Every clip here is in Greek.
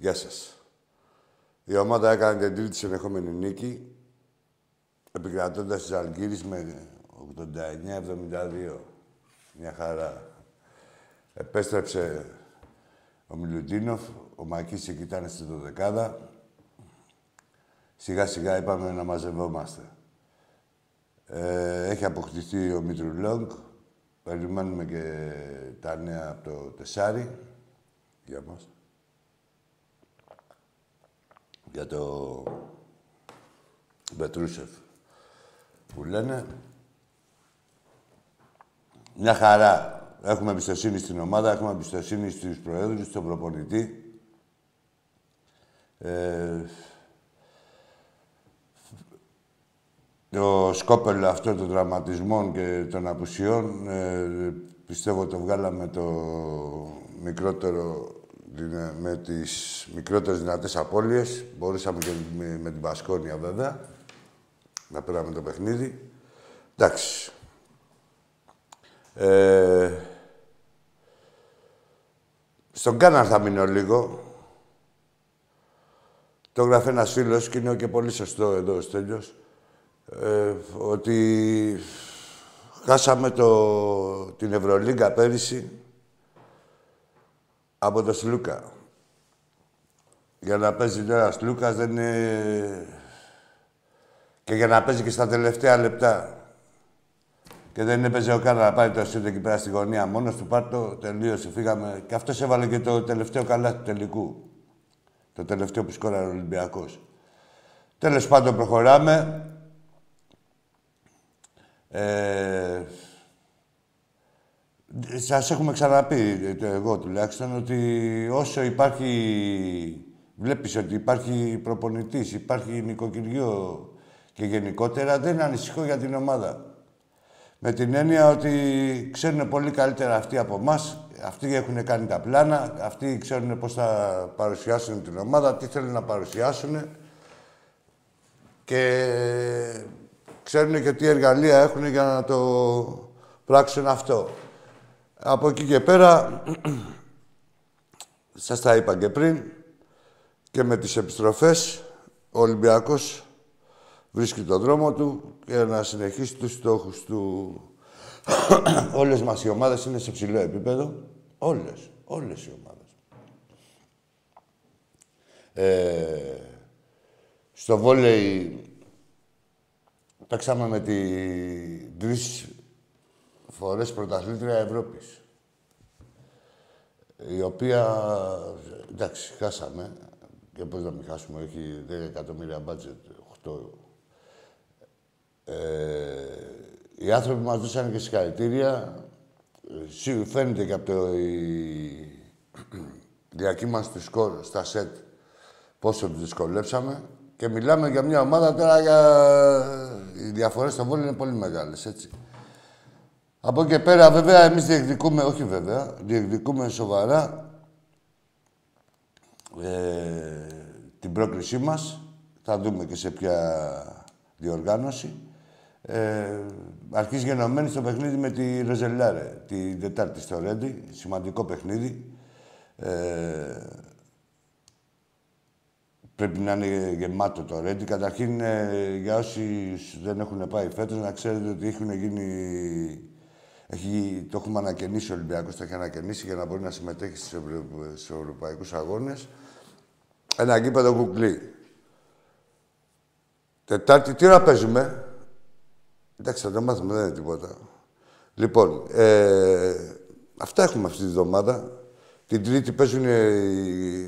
Γεια σας. Η ομάδα έκανε την τρίτη συνεχόμενη νίκη, επικρατώντας τη Ζαλγκίρις με 89-72. Μια χαρά. Επέστρεψε ο Μιλουτίνοφ, ο Μακής εκεί ήταν στη 12η. Σιγά σιγά είπαμε να μαζευόμαστε. Έχει αποκτηθεί ο Μητρουλόγκ. Περιμένουμε και τα νέα από το Τεσάρι. Για μας. Για το Betrouseff που λένε. Μια χαρά. Έχουμε εμπιστοσύνη στην ομάδα, έχουμε εμπιστοσύνη στους προέδρους, στον προπονητή. Το σκόπελο αυτό των τραυματισμών και των απουσιών, πιστεύω το βγάλαμε το μικρότερο, με τις μικρότερες δυνατές απώλειες. Μπορούσαμε και με την Πασκόνια, βέβαια, να πέραμε το παιχνίδι. Εντάξει. Στον Κάναν θα μείνω λίγο. Το έγραφε ένας φίλος και είναι και πολύ σωστό εδώ ο Στέλιος. Ότι χάσαμε την Ευρωλίγκα πέρυσι από τον Σλούκα. Για να παίζει τώρα Σλούκας δεν είναι... και για να παίζει και στα τελευταία λεπτά. Και δεν έπαιζε ο Κάνα να πάει το σούτ εκεί πέρα στη γωνία. Μόνος του πάρτο, τελείωσε, φύγαμε. Και αυτός έβαλε και το τελευταίο καλάθι του τελικού. Το τελευταίο που σκόραρε ο Ολυμπιακός. Τέλος πάντων, προχωράμε. Σας έχουμε ξαναπεί, εγώ τουλάχιστον, ότι όσο υπάρχει... βλέπεις ότι υπάρχει προπονητής, υπάρχει νοικοκυριό και γενικότερα, δεν ανησυχώ για την ομάδα. Με την έννοια ότι ξέρουν πολύ καλύτερα αυτοί από εμάς, αυτοί έχουν κάνει τα πλάνα, αυτοί ξέρουν πώς θα παρουσιάσουν την ομάδα, τι θέλουν να παρουσιάσουν και ξέρουν και τι εργαλεία έχουν για να το πράξουν αυτό. Από εκεί και πέρα, σας τα είπα και πριν, και με τις επιστροφές, ο Ολυμπιακός βρίσκει τον δρόμο του για να συνεχίσει τους στόχους του. Όλες μας οι ομάδες είναι σε ψηλό επίπεδο. Όλες οι ομάδες. Στο βόλεϊ, παίξαμε με την Τρεις φορές πρωταθλήτρια Ευρώπης, η οποία, εντάξει, χάσαμε. Και πώς να μην χάσουμε, έχει 10 εκατομμύρια μπάτζετ, 8. Οι άνθρωποι μας δώσανε και συγχαρητήρια. Φαίνεται και από το διακύμανση του σκορ στα σετ πόσο τους δυσκολέψαμε. Και μιλάμε για μια ομάδα τώρα για... Οι διαφορές στο βόλιο είναι πολύ μεγάλες, έτσι. Από εκεί πέρα, βέβαια, εμείς διεκδικούμε... Όχι βέβαια, διεκδικούμε σοβαρά την πρόκλησή μας. Θα δούμε και σε ποια διοργάνωση. Αρχής γενομένη στο παιχνίδι με τη Ροζελάρε, την Τετάρτη στο Ρέντι. Σημαντικό παιχνίδι. Πρέπει να είναι γεμάτο το Ρέντι. Καταρχήν, για όσοι δεν έχουν πάει φέτος, να ξέρετε ότι έχουν γίνει... το έχουμε ανακαινήσει ο Ολυμπιακός, το έχει ανακαινήσει για να μπορεί να συμμετέχει στους ευρωπαϊκούς αγώνες. Ένα γήπεδο κουκλί. Τετάρτη, τι ώρα παίζουμε. Εντάξει, θα το μάθουμε, δεν είναι τίποτα. Λοιπόν, αυτά έχουμε αυτή τη βδομάδα. Την Τρίτη παίζουν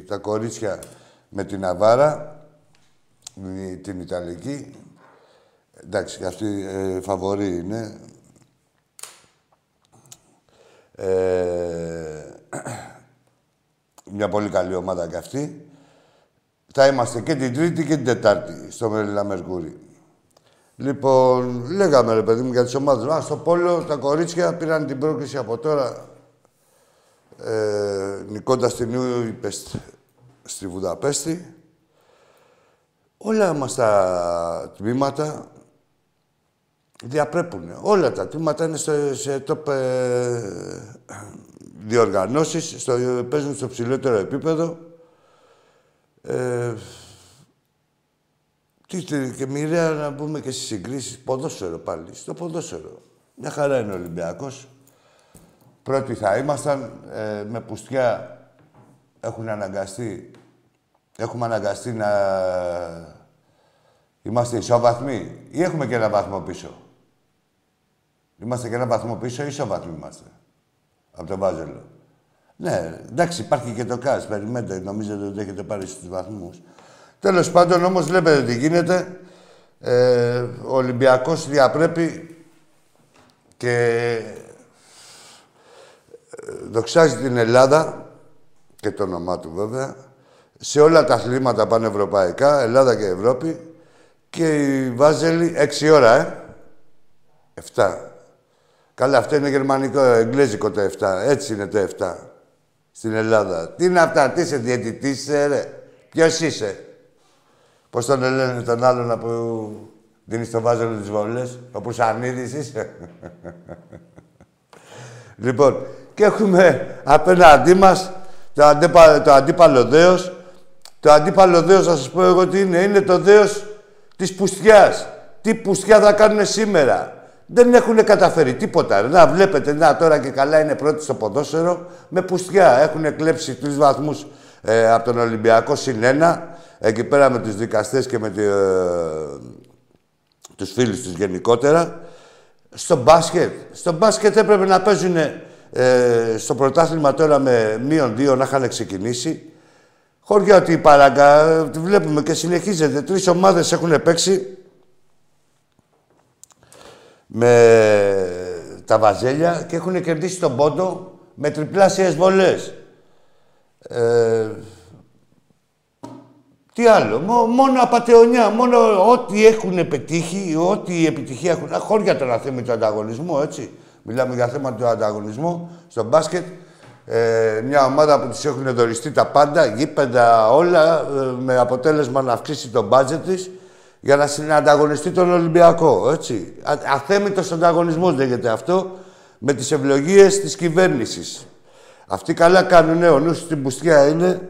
τα κορίτσια με την Ναβάρα, την Ιταλική. Εντάξει, αυτή φαβορή είναι. Μια πολύ καλή ομάδα κι αυτή. Θα είμαστε και την Τρίτη και την Τετάρτη στο Μελίνα Μερκούρι. Λοιπόν, λέγαμε ρε παιδί μου για τις ομάδες. Α, στο πόλο τα κορίτσια πήραν την πρόκληση από τώρα νικώντας την New Ipest στη Βουδαπέστη. Όλα μας τα τμήματα διαπρέπουν. Όλα τα τμήματα είναι σε top διοργανώσεις, παίζουν στο ψηλότερο επίπεδο. Και μοιραία να μπούμε και στις συγκρίσεις. Ποδόσφαιρο πάλι, στο ποδόσφαιρο. Μια χαρά είναι ο Ολυμπιακός. Πρώτοι θα ήμασταν, με πουστιά έχουμε αναγκαστεί να είμαστε ισοβαθμοί ή έχουμε και ένα βαθμό πίσω. Είμαστε και ένα βαθμό πίσω, ισοβαθμοί είμαστε. Από τον Βάζελο. Ναι, εντάξει, υπάρχει και το ΚΑΣ. Περιμένετε, νομίζετε ότι έχετε πάρει στους βαθμούς. Τέλος πάντων, όμως, βλέπετε τι γίνεται. Ο Ολυμπιακός διαπρέπει και δοξάζει την Ελλάδα και το όνομά του βέβαια σε όλα τα αθλήματα πανευρωπαϊκά, Ελλάδα και Ευρώπη. Και η Βάζελη 6 ώρα, 7. Καλά, αυτό είναι γερμανικό, εγγλέζικο το 7. Έτσι είναι το 7 στην Ελλάδα. Τι είναι αυτά, τι είσαι, διαιτητής είσαι, ρε. Ποιος είσαι. Πώς τον λένε τον άλλον που δίνει στο Βάζελο τις βολές. Ο Πουσανίδης είσαι. Λοιπόν, και έχουμε απέναντί μας το αντίπαλο δέος. Το αντίπαλο δέος, θα σας πω εγώ τι είναι. Είναι το δέος της πουστιάς. Τι πουστιά θα κάνουν σήμερα. Δεν έχουν καταφέρει τίποτα. Να βλέπετε, να τώρα και καλά είναι πρώτοι στο ποδόσφαιρο με πουστιά. Έχουν κλέψει 3 βαθμούς από τον Ολυμπιακό +1. Εκεί πέρα με τους δικαστές και με τους φίλους τους γενικότερα. Στο μπάσκετ. Στο μπάσκετ έπρεπε να παίζουν στο πρωτάθλημα τώρα με -2 να είχαν ξεκινήσει. Χωριά ότι τη βλέπουμε και συνεχίζεται. 3 ομάδες έχουν παίξει με τα βαζέλια και έχουν κερδίσει τον πόντο με τριπλάσιες βολές. Τι άλλο, μόνο απατεωνιά, μόνο ό,τι έχουν πετύχει, ό,τι επιτυχία έχουν. Χώρια το να θέμα του ανταγωνισμού, έτσι. Μιλάμε για θέμα του ανταγωνισμού στο μπάσκετ. Μια ομάδα που τους έχουν δοριστεί τα πάντα, γήπεδα, όλα, με αποτέλεσμα να αυξήσει το μπάτζετ της για να συνανταγωνιστεί τον Ολυμπιακό, έτσι. Αθέμητος ανταγωνισμός λέγεται αυτό, με τις ευλογίες της κυβέρνησης. Αυτοί καλά κάνουνε, ο νους στην πουστιά είναι.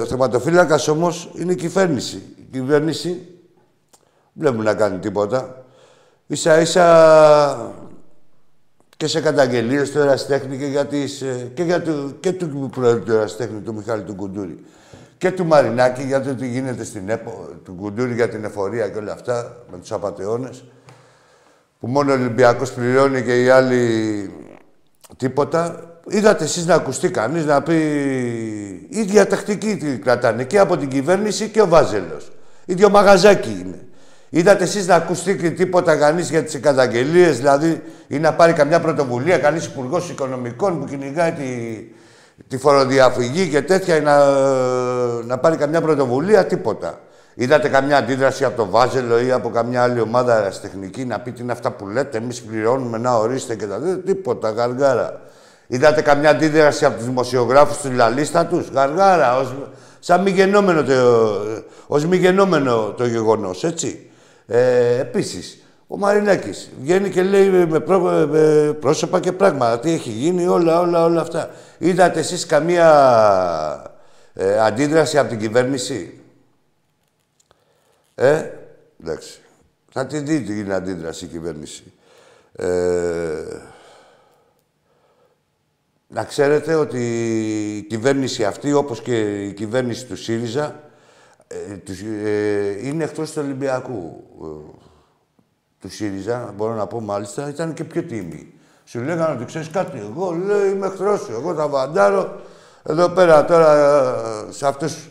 Ο θεματοφύλακας όμως είναι η κυβέρνηση. Η κυβέρνηση βλέπουμε να κάνει τίποτα. Ίσα-ίσα και σε καταγγελίες του Εραστέχνη και του πρόεδρου του Εραστέχνη, του Μιχάλη του Κουντούρη. Και του Μαρινάκη για το τι γίνεται στην ΕΠΟ, του Κουντούρη για την εφορία και όλα αυτά, με τους απατεώνες, που μόνο ο Ολυμπιακός πληρώνει και οι άλλοι τίποτα. Είδατε εσείς να ακουστεί κανείς να πει... Η διατακτική τη κρατάνε και από την κυβέρνηση και ο Βάζελος. Ίδιο μαγαζάκι είναι. Είδατε εσείς να ακουστεί και τίποτα κανείς για τις καταγγελίες, δηλαδή, ή να πάρει καμιά πρωτοβουλία, κανείς υπουργός οικονομικών που κυνηγάει τη φοροδιαφυγή και τέτοια, ή να πάρει καμιά πρωτοβουλία, τίποτα. Είδατε καμιά αντίδραση από το Βάζελο ή από καμιά άλλη ομάδα αεραστεχνική να πει τι είναι αυτά που λέτε, εμείς πληρώνουμε, να ορίστε και τα δείτε, τίποτα, γαργάρα. Είδατε καμιά αντίδραση από τους δημοσιογράφους στη λαλίστα τους, γαργάρα, σαν μη γενόμενο το γεγονός, έτσι. Επίσης, ο Μαρινάκης βγαίνει και λέει με πρόσωπα και πράγματα, τι έχει γίνει, όλα αυτά. Είδατε εσείς καμία αντίδραση από την κυβέρνηση. Εντάξει. Θα τη δει την αντίδραση η κυβέρνηση. Να ξέρετε ότι η κυβέρνηση αυτή, όπως και η κυβέρνηση του ΣΥΡΙΖΑ, είναι εκτός του Ολυμπιακού. Του ΣΥΡΙΖΑ, μπορώ να πω μάλιστα, ήταν και πιο τίμοι. Σου λέγανε ότι ξέρεις κάτι, εγώ λέει είμαι εχθρός σου, εγώ τα βαντάρω. Εδώ πέρα τώρα σε αυτούς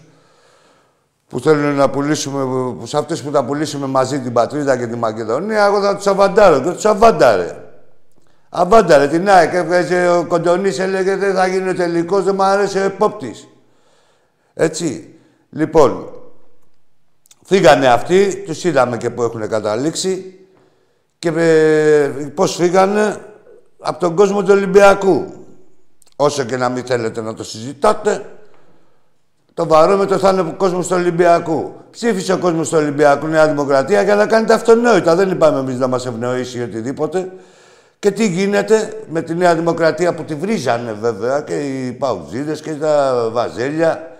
που θέλουν να πουλήσουμε, σε αυτές που θα πουλήσουμε μαζί την πατρίδα και τη Μακεδονία, εγώ θα τους αβαντάρω και τους αβάνταρε. Αβάνταρε την Αεκ, έφυγε ο Κοντονής, έλεγε δεν θα γίνει τελικός, δεν μ' αρέσει ο επόπτης. Έτσι. Λοιπόν, φύγανε αυτοί, τους είδαμε και που έχουν καταλήξει και πώς φύγανε από τον κόσμο του Ολυμπιακού. Όσο και να μην θέλετε να το συζητάτε, το βαρόμετρο θα είναι ο κόσμος του Ολυμπιακού. Ψήφισε ο κόσμος του Ολυμπιακού Νέα Δημοκρατία για να κάνετε αυτονόητα. Δεν είπαμε εμείς να μας ευνοήσει οτιδήποτε. Και τι γίνεται με τη Νέα Δημοκρατία που τη βρίζανε βέβαια και οι Παουτζίδες και τα Βαζέλια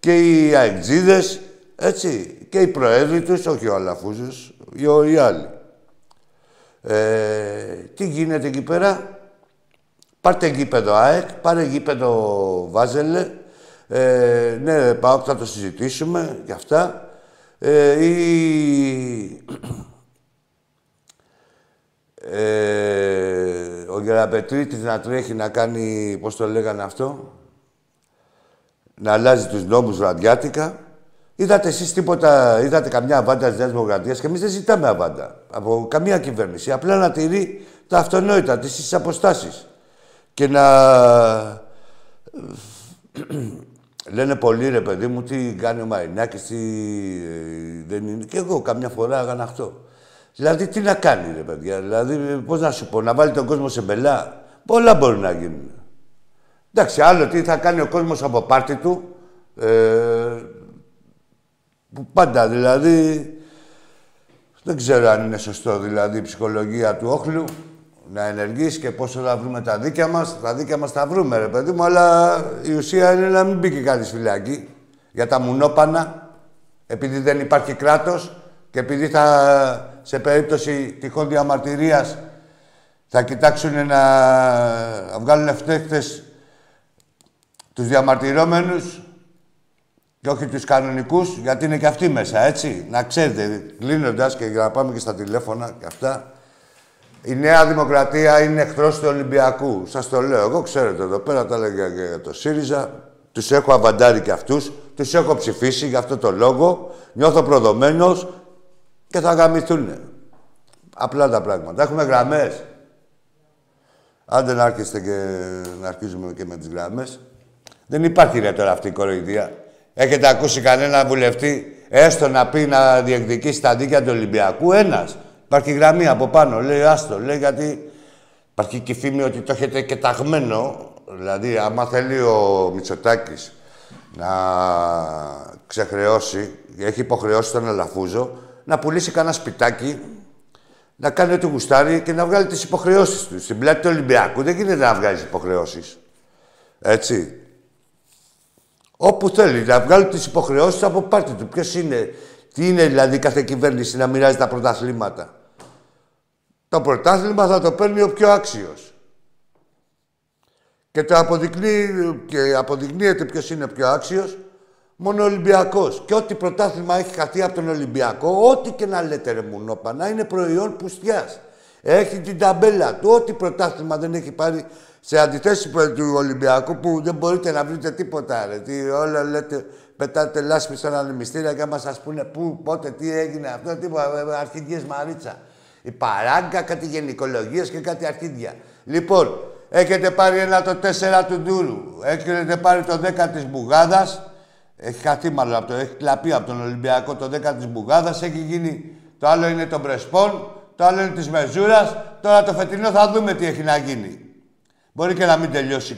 και οι Αεκτζίδες, έτσι. Και οι προέδροι τους, όχι ο Αλαφούζος, οι άλλοι. Τι γίνεται εκεί πέρα. Πάρτε γήπεδο ΑΕΚ, πάρε γήπεδο Βάζελε. Ναι, Πάοκ, θα το συζητήσουμε γι' αυτά. Ο Γεραπετρίτης να τρέχει να κάνει, πώς το λέγανε αυτό, να αλλάζει τους νόμους βραδιάτικα. Είδατε εσείς τίποτα, είδατε καμιά αβάντα της Νέας Δημοκρατίας και εμείς δεν ζητάμε αβάντα από καμία κυβέρνηση. Απλά να τηρεί τα αυτονόητα της στις αποστάσεις. Και να... Λένε πολλοί, ρε παιδί μου, τι κάνει ο Μαρινάκης, τι δεν είναι. Και εγώ καμιά φορά αγαναχτώ. Δηλαδή, τι να κάνει, ρε παιδιά, δηλαδή, πώς να σου πω, να βάλει τον κόσμο σε μπελά. Πολλά μπορούν να γίνουν. Εντάξει, άλλο τι θα κάνει ο κόσμος από πάρτι του, που πάντα, δηλαδή, δεν ξέρω αν είναι σωστό, δηλαδή, η ψυχολογία του όχλου. Να ενεργείς και πόσο θα βρούμε τα δίκια μας. Τα δίκια μας τα βρούμε, ρε παιδί μου, αλλά η ουσία είναι να μην μπει και κάτι στη φυλακή. Για τα μουνόπανα, επειδή δεν υπάρχει κράτος και επειδή θα, σε περίπτωση τυχόν διαμαρτυρίας θα κοιτάξουν να βγάλουν ευτέχτες τους διαμαρτυρόμενους και όχι τους κανονικούς, γιατί είναι και αυτοί μέσα, έτσι. Να ξέρετε, κλείνοντας και για να πάμε και στα τηλέφωνα και αυτά, η Νέα Δημοκρατία είναι εχθρός του Ολυμπιακού. Σας το λέω. Εγώ ξέρετε εδώ πέρα, τα λέγα και για το ΣΥΡΙΖΑ. Τους έχω αβαντάρει και αυτούς. Τους έχω ψηφίσει για αυτό το λόγο. Νιώθω προδομένος και θα γαμηθούνε. Απλά τα πράγματα. Έχουμε γραμμές. Άντε να άρχιστε και να αρχίζουμε και με τις γραμμές. Δεν υπάρχει ρε τώρα αυτή η κοροϊδία. Έχετε ακούσει κανένα βουλευτή έστω να πει να διεκδικήσει τα δίκαια του Ολυμπιακού? Ένας. Υπάρχει γραμμή από πάνω, λέει άστο, λέει γιατί υπάρχει και η φήμη ότι το έχετε και ταγμένο. Δηλαδή, άμα θέλει ο Μητσοτάκης να ξεχρεώσει, έχει υποχρεώσει τον Αλαφούζο, να πουλήσει κανένα σπιτάκι, να κάνει ό,τι γουστάρει και να βγάλει τις υποχρεώσεις του. Στην πλάτη του Ολυμπιακού δεν γίνεται να βγάλει υποχρεώσεις. Έτσι. Όπου θέλει, να βγάλει τις υποχρεώσεις από πάρτι του. Ποιος είναι. Τι είναι δηλαδή κάθε κυβέρνηση να μοιράζει τα πρωταθλήματα? Το πρωτάθλημα θα το παίρνει ο πιο άξιος. Και το αποδεικνύεται ποιος είναι ο πιο άξιος, μόνο ο Ολυμπιακός. Και ό,τι πρωτάθλημα έχει χαθεί από τον Ολυμπιακό, ό,τι και να λέτε ρε μουνόπανα, είναι προϊόν πουστιάς. Έχει την ταμπέλα του, ό,τι πρωτάθλημα δεν έχει πάρει, σε αντιθέση του Ολυμπιακού που δεν μπορείτε να βρείτε τίποτα ρε. Τι όλα λέτε... Πετάτε λάσπη στον ανεμιστήρα και άμα σας πούνε πού, πότε, τι έγινε αυτό, τίποτα, αρχίδια Μαρίτσα. Η παράγκα, κάτι γενικολογίες και κάτι αρχίδια. Λοιπόν, έχετε πάρει ένα το 4 του Ντούρου, έχετε πάρει το 10 της Μπουγάδας, Έχει χαθεί μάλλον από το, έχει κλαπεί από τον Ολυμπιακό το 10 της Μπουγάδας, έχει γίνει. Το άλλο είναι των Πρεσπών, το άλλο είναι της Μεζούρας. Τώρα το φετινό θα δούμε τι έχει να γίνει. Μπορεί και να μην τελειώσει.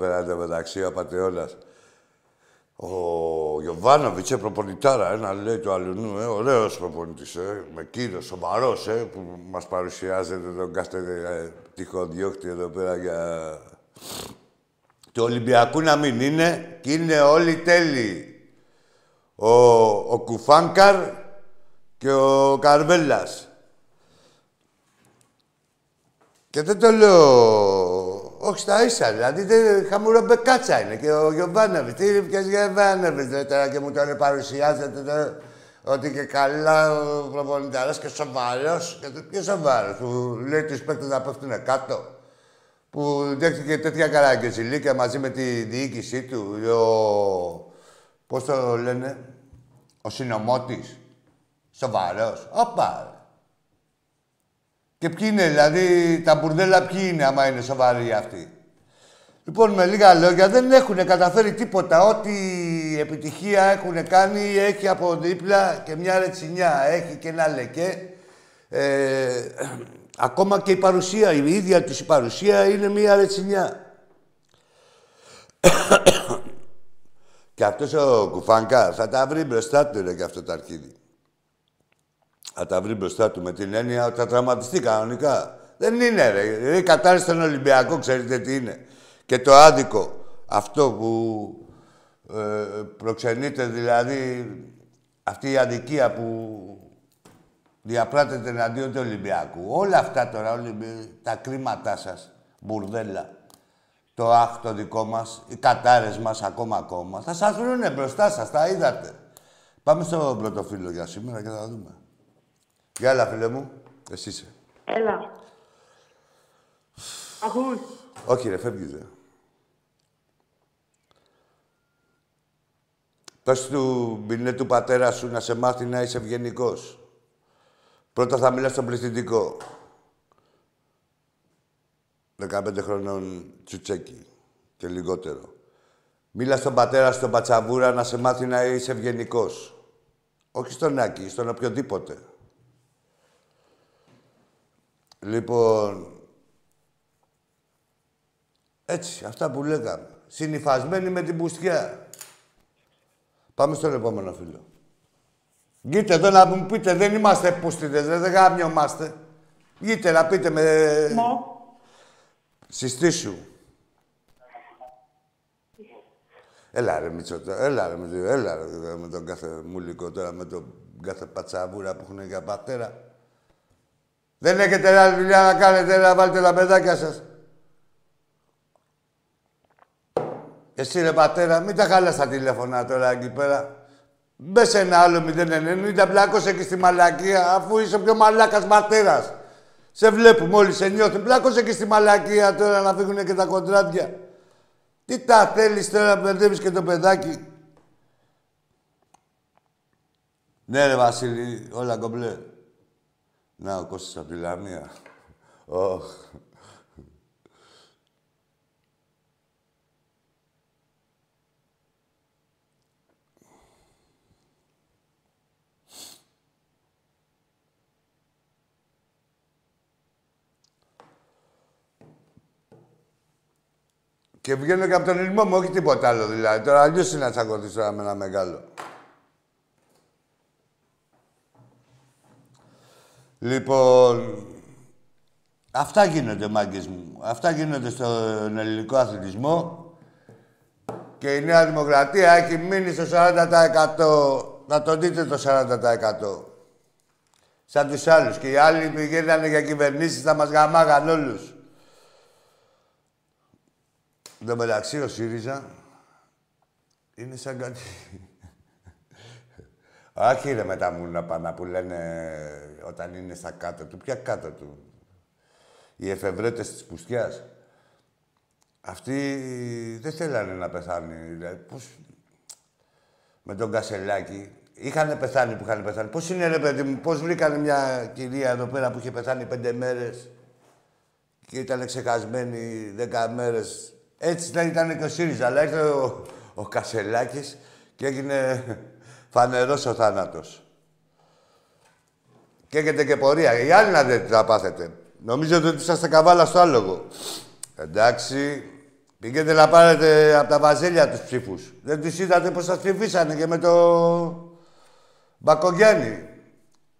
Πέρατε μεταξύ ο Πατεώνας. Ο Γιοβάνοβιτς, προπονητάρα, ένα λέει του αλλουνού, ωραίος προπονητής, με κύριος, σοβαρός, που μας παρουσιάζεται τον κάθε τυχοδιώκτη εδώ πέρα για... του Ολυμπιακού να μην είναι, και είναι όλοι τέλειοι. Ο Κουφάνκαρ και ο Καρβέλλας. Και δεν το λέω... Όχι στα ίσα, δηλαδή χαμουρομπεκάτσα είναι και ο Γιοβάνοβιτς. Τι είναι ποιος Γιοβάνοβιτς, λέει τώρα και μου τον παρουσιάζεται τώρα, ότι και καλά ο προπονηταράς και σοβαρός. Και σοβαρός, που λέει τους παίκτες να πέφτουνε κάτω. Που δέχτηκε τέτοια καραγκεζιλίκια μαζί με τη διοίκησή του, πώς το λένε, ο συνωμότης. Σοβαρός, όπα. Και ποιοι είναι, δηλαδή, τα μπουρδέλα ποιοι είναι, άμα είναι σοβαροί αυτοί. Λοιπόν, με λίγα λόγια, δεν έχουν καταφέρει τίποτα. Ό,τι επιτυχία έχουν κάνει, έχει από δίπλα και μια ρετσινιά. Έχει και ένα λεκέ. Ακόμα και η παρουσία, η ίδια τους η παρουσία, είναι μια ρετσινιά. Και αυτός ο Κουφάνκα θα τα βρει μπροστά του, ρε, και αυτό το αρχίδι. Θα τα βρει μπροστά του με την έννοια ότι θα τραυματιστεί κανονικά. Δεν είναι, ρε. Η κατάρρευση στον Ολυμπιακό, ξέρετε τι είναι. Και το άδικο αυτό που προξενείται, δηλαδή αυτή η αδικία που διαπράτεται εναντίον του Ολυμπιακού. Όλα αυτά τώρα, τα κρίματά σας, μπουρδέλα, το αχ το δικό μας, οι κατάρες μας, ακόμα, θα σας βρούνε μπροστά σας, τα είδατε. Πάμε στο πρωτοφύλλο για σήμερα και θα δούμε. Γεια, έλα, φίλε μου. Εσύ είσαι. Έλα. Ακούς. Όχι, ρε, φεύγεις, δε. Πες του μπινέ του πατέρα σου να σε μάθει να είσαι ευγενικός. Πρώτα θα μιλάς στον πληθυντικό. 15 χρονών τσουτσέκι και λιγότερο. Μίλα στον πατέρα σου, στον Πατσαβούρα, να σε μάθει να είσαι ευγενικός. Όχι στον Άκη, στον οποιοδήποτε. Λοιπόν, έτσι, αυτά που λέγαμε. Συνυφασμένοι με την πουστιά. Πάμε στον επόμενο φίλο. Βγείτε εδώ να μου πείτε, δεν είμαστε πουστιδες, δεν γάμιομαστε. Βγείτε να πείτε με... Μω. Συστήσου. Έλα ρε Μητσότα, έλα ρε με τον κάθε μουλικό τώρα, με τον κάθε πατσαβούρα που έχουν για πατέρα. Δεν έχετε άλλη δουλειά να κάνετε, να βάλετε τα παιδάκια σας. Εσύ ρε πατέρα, μην τα χαλάς τα τηλέφωνα τώρα εκεί πέρα. Μπες σε ένα άλλο 090, πλάκωσε και στη μαλακία, αφού είσαι πιο μαλάκας πατέρας. Σε βλέπουμε όλοι, σε νιώθουν. Πλάκωσε και στη μαλακία τώρα να φύγουν και τα κοντράτια. Τι τα θέλεις τώρα, μπερδεύεις και το παιδάκι. Ναι ρε Βασίλη, όλα κομπλέ. Να, ο Κώστας από τη Λαμία. Ωχ. Και βγαίνω και από τον ήλμό μου, όχι τίποτα άλλο δηλαδή. Τώρα αλλιώς είναι να τσακωθείς τώρα με ένα μεγάλο. Λοιπόν, Αυτά γίνονται, μάγκες μου. Αυτά γίνονται στον ελληνικό αθλητισμό. Και η Νέα Δημοκρατία έχει μείνει στο 40%. Να το δείτε το 40%. Σαν τους άλλους. Και οι άλλοι πηγαίνανε για κυβερνήσεις, θα μας γαμάγαν όλους. Εν τω μεταξύ, ο ΣΥΡΙΖΑ είναι σαν κάτι... Άχι ρε με τα μούνα πάνω που λένε όταν είναι στα κάτω του. Ποια κάτω του. Οι εφευρέτες της πουστιάς. Αυτοί δεν θέλανε να πεθάνει. Δηλαδή, πώς... Με τον Κασελάκη. Είχανε πεθάνει που είχαν πεθάνει. Πώς είναι ρε παιδί μου, πώς βρήκανε μια κυρία εδώ πέρα που είχε πεθάνει 5 μέρες και ήταν ξεχασμένη 10 μέρες. Έτσι δεν ήταν και ο ΣΥΡΙΖΑ, αλλά ήρθε ο Κασελάκης και έγινε φανερός ο θάνατος. Και έχετε και πορεία. Οι άλλοι να δείτε τι θα πάθετε. Νομίζετε ότι είσαστε καβάλα στο άλογο. Εντάξει. Πήγαινε να πάρετε από τα βαζέλια τους ψήφους. Δεν τους είδατε πως σας ψηφίσανε και με το Μπακογιάννη.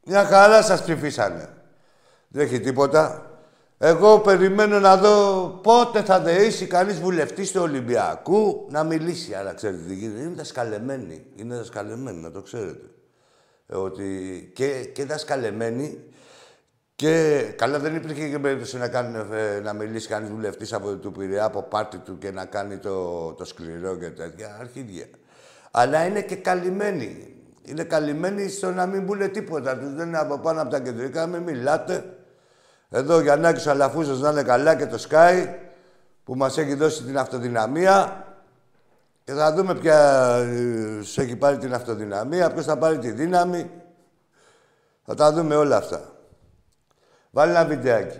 Μια χαρά σας ψηφίσανε. Δεν έχει τίποτα. Εγώ περιμένω να δω πότε θα δεήσει κανείς βουλευτής του Ολυμπιακού να μιλήσει. Αλλά ξέρετε τι γίνεται. Είναι δασκαλεμένοι. Είναι δασκαλεμένοι, να το ξέρετε. Ότι και δασκαλεμένοι και καλά δεν υπήρχε και περίπτωση να μιλήσει κανείς βουλευτής από του Πειραιά, από πάρτι του και να κάνει το σκληρό και τέτοια αρχίδια. Αλλά είναι και καλυμμένοι. Είναι καλυμμένοι στο να μην πούνε τίποτα. Τους λένε από πάνω από τα κεντρικά, μην μιλάτε. Εδώ ο Γιαννάκης ο Αλαφούζος να είναι καλά και το Sky που μας έχει δώσει την αυτοδυναμία. Και θα δούμε ποια σου έχει πάρει την αυτοδυναμία, ποιος θα πάρει τη δύναμη. Θα τα δούμε όλα αυτά. Βάλε ένα βιντεάκι.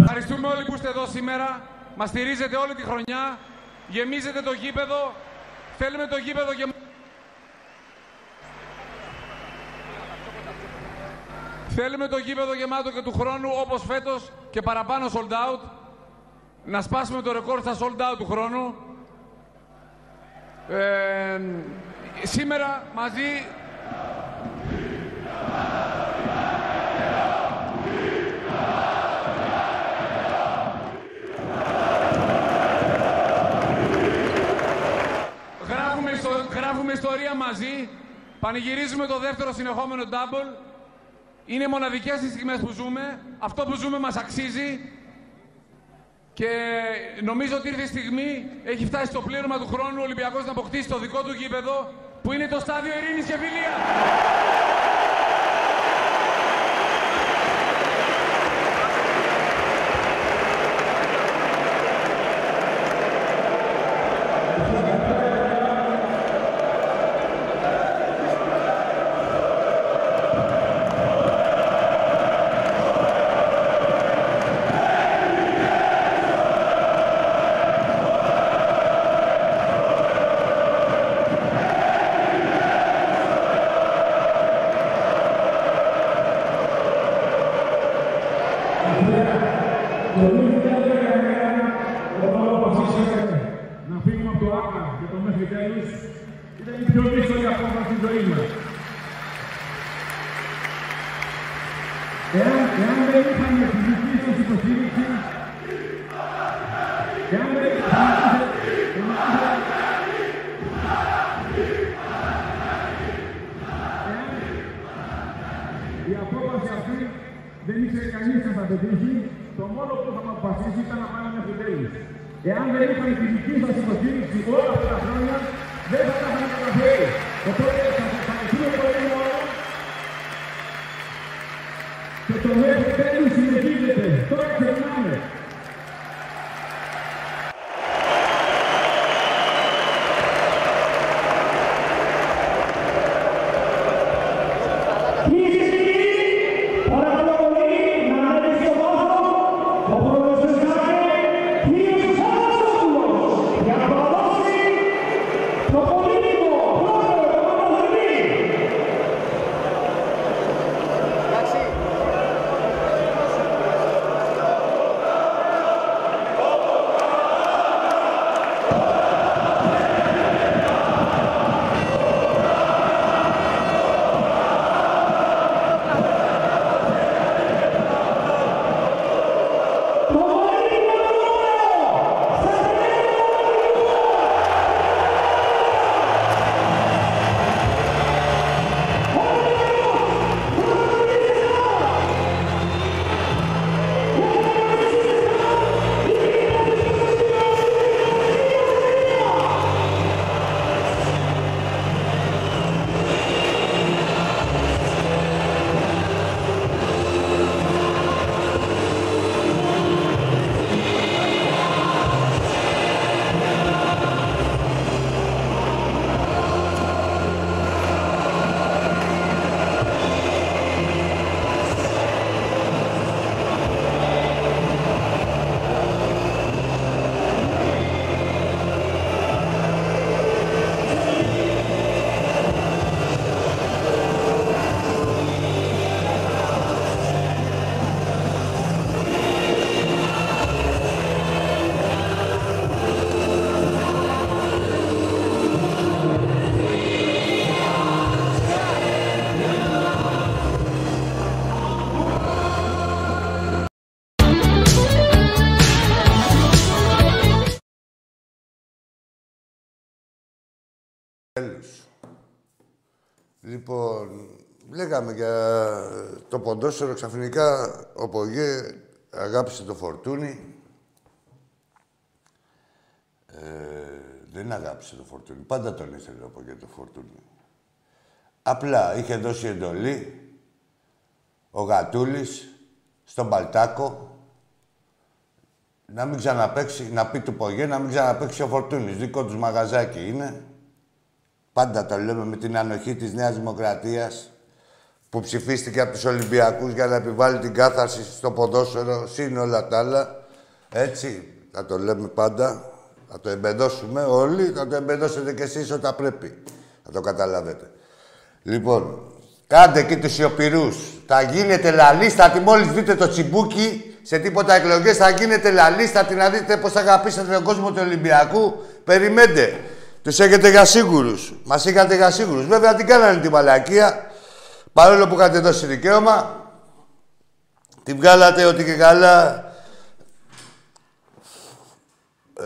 Ευχαριστούμε όλοι που είστε εδώ σήμερα. Μας στηρίζετε όλη τη χρονιά. Γεμίζετε το γήπεδο. Θέλουμε το γήπεδο γεμ... Θέλουμε το γήπεδο γεμάτο και του χρόνου, όπως φέτος και παραπάνω sold out. Να σπάσουμε το ρεκόρ στα sold out του χρόνου. Σήμερα μαζί Γράφουμε ιστορία μαζί, πανηγυρίζουμε το δεύτερο συνεχόμενο double. Είναι μοναδικές οι στιγμές που ζούμε, αυτό που ζούμε μας αξίζει. Και νομίζω ότι ήρθε η στιγμή, έχει φτάσει στο πλήρωμα του χρόνου ο Ολυμπιακός να αποκτήσει το δικό του γήπεδο, που είναι το στάδιο Ειρήνης και Φιλίας. Λοιπόν, λέγαμε για το ποντόσφαιρο, ξαφνικά ο Πογέ αγάπησε το Φορτούνι. Δεν αγάπησε το Φορτούνι, πάντα τον ήθελε ο Πογέ το Φορτούνι. Απλά είχε δώσει εντολή ο Γατούλης στον Παλτάκο να μην ξαναπαίξει, να πει του Πογέ να μην ξαναπαίξει ο Φορτούνις, δικό τους μαγαζάκι είναι. Πάντα το λέμε με την ανοχή της Νέας Δημοκρατίας που ψηφίστηκε από τους Ολυμπιακούς για να επιβάλλει την κάθαρση στο ποδόσφαιρο, σύν όλα τα άλλα. Έτσι, θα το λέμε πάντα, θα το εμπεδώσουμε όλοι, θα το εμπεδώσετε κι εσείς όταν πρέπει. Θα το καταλάβετε. Λοιπόν, κάντε εκεί τους σιωπηρούς. Θα γίνετε λαλίστατοι, μόλις δείτε το τσιμπούκι σε τίποτα εκλογές, θα γίνετε λαλίστατοι να δείτε πώς θα αγαπήσετε τον κόσμο του Ολυμπιακού. Περιμένετε. Τους έχετε για σίγουρους. Μας είχατε για σίγουρους. Βέβαια την κάνανε τη μαλακία. Παρόλο που είχατε δώσει δικαίωμα, την βγάλατε ότι και καλά.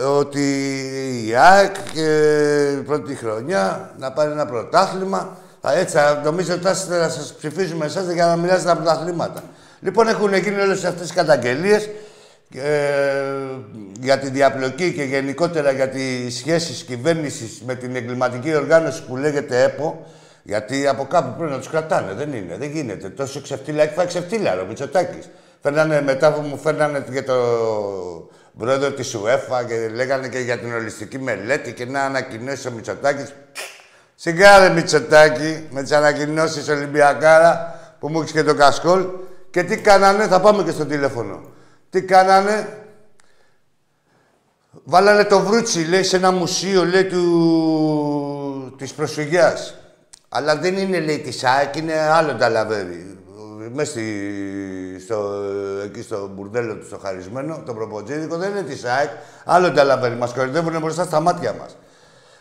Ότι η Aek πρώτη χρονιά να πάρει ένα πρωτάθλημα. Έτσι, νομίζω ότι θα σας ψηφίζουμε εσάς για να μιλάτε τα πρωταθλήματα. Λοιπόν, έχουν γίνει όλες αυτές τις καταγγελίες για τη διαπλοκή και γενικότερα για τις σχέσεις κυβέρνησης με την εγκληματική οργάνωση που λέγεται ΕΠΟ. Γιατί από κάπου πρέπει να τους κρατάνε. Δεν είναι, δεν γίνεται. Τόσο ξεφτύλα, έκφα ξεφτύλα, ο Μητσοτάκης. Φέρνανε, μετά που μου φέρνανε για το πρόεδρο της UEFA και λέγανε και για την ολιστική μελέτη και να ανακοινώσει ο Μητσοτάκης. Σιγά ρε Μητσοτάκη, με τις ανακοινώσεις Ολυμπιακάρα που μου έχεις και το κασκόλ. Και τι κάνανε, θα πάμε και στο τηλέφωνο. Τι κάνανε, βάλανε το Βρούτσι, λέει, σε ένα μουσείο, λέει, της προσφυγιάς. Αλλά δεν είναι, λέει, της Aek, είναι άλλο ταλαβέρι. Μες εκεί στο μπουρδέλο του, στο χαρισμένο, το προποτζίδικο, δεν είναι της Aek, άλλο ταλαβέρι. Μας κορυδεύουνε μπροστά στα μάτια μας.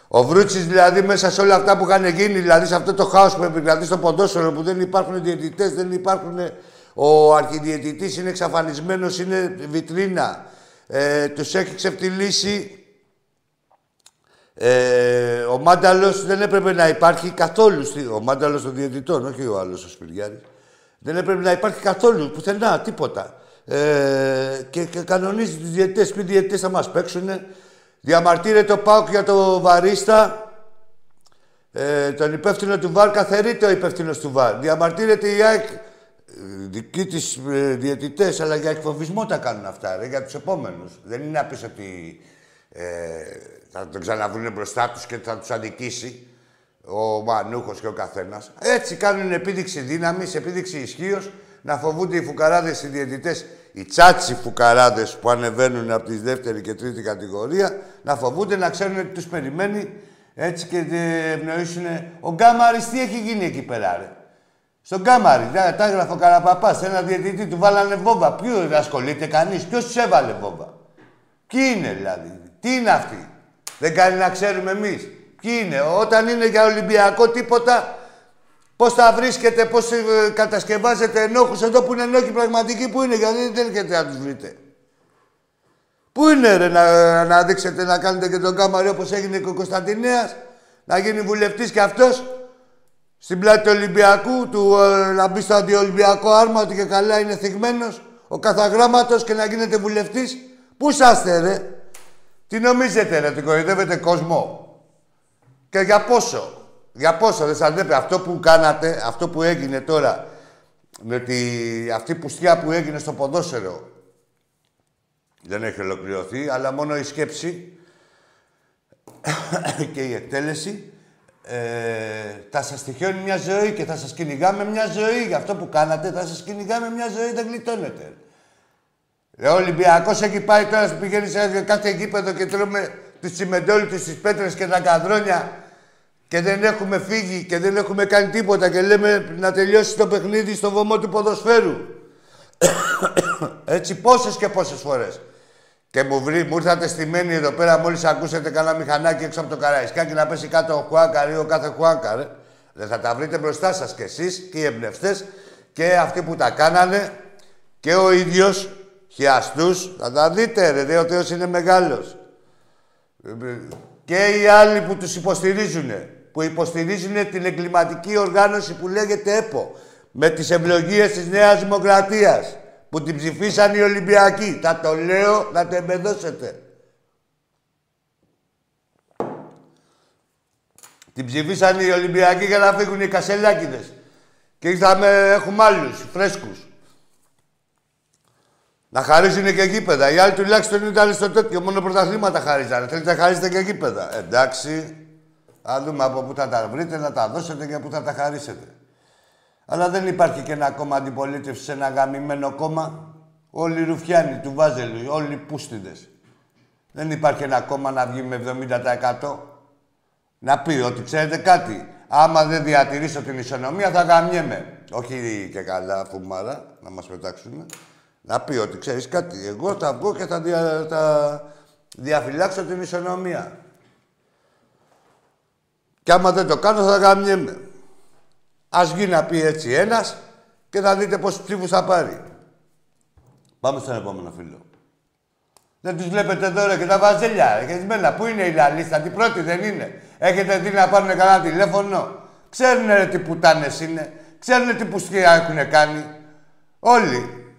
Ο Βρούτσης, δηλαδή, μέσα σε όλα αυτά που είχαν γίνει, δηλαδή σε αυτό το χάος που επικρατεί στο ποδόσφαιρο, που δεν υπάρχουν διαιτητές, δεν υπάρχουν. Ο αρχιδιαιτητής είναι εξαφανισμένος, είναι βιτρίνα. Τους έχει ξεφτυλίσει. Ο Μάνταλος δεν έπρεπε να υπάρχει καθόλου. Ο Μάνταλος των διαιτητών, όχι ο άλλος ο Σπυριάρης. Δεν έπρεπε να υπάρχει καθόλου, πουθενά, τίποτα. Και κανονίζει τους διαιτητές. Ποιοι διαιτητές θα μας παίξουνε. Διαμαρτύρεται ο Πάοκ για το βαρίστα. Τον υπεύθυνο του ΒΑΡ, καθαιρείται ο υπεύθυνος του ΒΑΡ. Διαμαρτύρεται η Aek. Δικοί της διαιτητές, αλλά για εκφοβισμό τα κάνουν αυτά, ρε, για τους επόμενους. Δεν είναι να πεις ότι θα τον ξαναβρούν μπροστά τους και θα τους αδικήσει ο Μανούχος και ο καθένας. Έτσι κάνουν επίδειξη δύναμης, επίδειξη ισχύως, να φοβούνται οι φουκαράδες, οι διαιτητές, οι τσάτσι φουκαράδες που ανεβαίνουν από τη δεύτερη και τρίτη κατηγορία, να φοβούνται, να ξέρουν ότι τους περιμένει, έτσι και ευνοήσουν. Ο Γκάμαρης τι έχει γίνει εκεί πέρα, ρε. Στον Κάμαρη, τα έγραφε ο Καραπαπάς, ένα διαιτητή, του βάλανε βόμβα. Ποιος ασχολείται κανείς, ποιος τους έβαλε βόμβα. Ποιοι είναι δηλαδή, τι είναι αυτοί. Δεν κάνει να ξέρουμε εμείς. Ποιοι είναι, όταν είναι για Ολυμπιακό τίποτα, πώς θα βρίσκεται, πώς κατασκευάζεται ενόχους εδώ που είναι ενόχοι πραγματικοί, πού είναι, γιατί δεν έρχεται να τους βρείτε. Πού είναι ρε, να δείξετε να κάνετε και τον Κάμαρη όπως έγινε και ο Κωνσταντινέας, να γίνει βουλευτής κι αυτός. Στην πλάτη του Ολυμπιακού, να μπει στο αντιολυμπιακό άρμα, ότι και καλά είναι θυγμένος ο καθαγράμματος και να γίνετε βουλευτής. Πού είσαστε, ρε. Τι νομίζετε, ρε, ότι κοροϊδεύετε κόσμο. Και για πόσο. Για πόσο, δεν σας αντέπε. Αυτό που κάνατε, αυτό που έγινε τώρα, με αυτή η πουστιά που έγινε στο ποδόσφαιρο, δεν έχει ολοκληρωθεί, αλλά μόνο η σκέψη και η εκτέλεση, θα σας τυχιώνει μια ζωή και θα σας κυνηγάμε μια ζωή. Γι' αυτό που κάνατε, θα σας κυνηγάμε μια ζωή, δεν γλιτώνετε. Ο Ολυμπιακός έχει πάει τώρα, πηγαίνει σε κάθε γήπεδο και τρώμε τους τσιμεντόλιτους, τις πέτρες και τα καδρόνια και δεν έχουμε φύγει και δεν έχουμε κάνει τίποτα και λέμε να τελειώσει το παιχνίδι στο βωμό του ποδοσφαίρου. Έτσι πόσες και πόσες φορές. Και μου ήρθατε στημένοι εδώ πέρα, μόλις ακούσετε κανένα μηχανάκι έξω από το Καραϊσκάκι να πέσει κάτω ο Χουάνκα ή ο κάθε Χουάνκα, ρε. Δεν θα τα βρείτε μπροστά σας κι εσείς και οι εμπνευστές και αυτοί που τα κάνανε και ο ίδιος χιαστούς. Θα τα δείτε, ρε, δε, ο Θεός είναι μεγάλος. Και οι άλλοι που τους υποστηρίζουνε, που υποστηρίζουνε την εγκληματική οργάνωση που λέγεται ΕΠΟ, με τις ευλογίες της Νέας Δημοκρατίας. Που την ψηφίσαν οι Ολυμπιακοί. Θα το λέω να το εμπεδώσετε. Την ψηφίσαν οι Ολυμπιακοί για να φύγουν οι κασελάκιδες. Και ήρθαμε, έχουμε άλλους φρέσκους. Να χαρίζουν και γήπεδα. Οι άλλοι τουλάχιστον ήταν στο τέτοιο. Μόνο πρωταθλήματα χαρίζανε. Θέλετε να χαρίζετε και γήπεδα. Εντάξει. Α δούμε από πού θα τα βρείτε, να τα δώσετε και πού θα τα χαρίσετε. Αλλά δεν υπάρχει και ένα κόμμα αντιπολίτευση σε ένα γαμημένο κόμμα. Όλοι οι Ρουφιάνοι του Βάζελου, όλοι οι πούστιδες. Δεν υπάρχει ένα κόμμα να βγει με 70%. Να πει ότι ξέρετε κάτι, άμα δεν διατηρήσω την ισονομία θα γαμιέμαι. Όχι και καλά φουμάρα, να μας πετάξουνε. Να πει ότι ξέρεις κάτι, εγώ θα βγω και θα διαφυλάξω την ισονομία. Και άμα δεν το κάνω θα γαμιέμαι. Ας γίνει να πει έτσι ένας και θα δείτε πόσους ψήφους θα πάρει. Πάμε στον επόμενο φίλο. Δεν τους βλέπετε εδώ ρε, και τα βαζέλια. Εσμένα, πού είναι η λαλίστα, την πρώτη δεν είναι. Έχετε δει να πάρουν κανένα τηλέφωνο. Ξέρουνε ρε τι πουτάνες είναι. Ξέρουνε τι πουστιά έχουνε κάνει. Όλοι.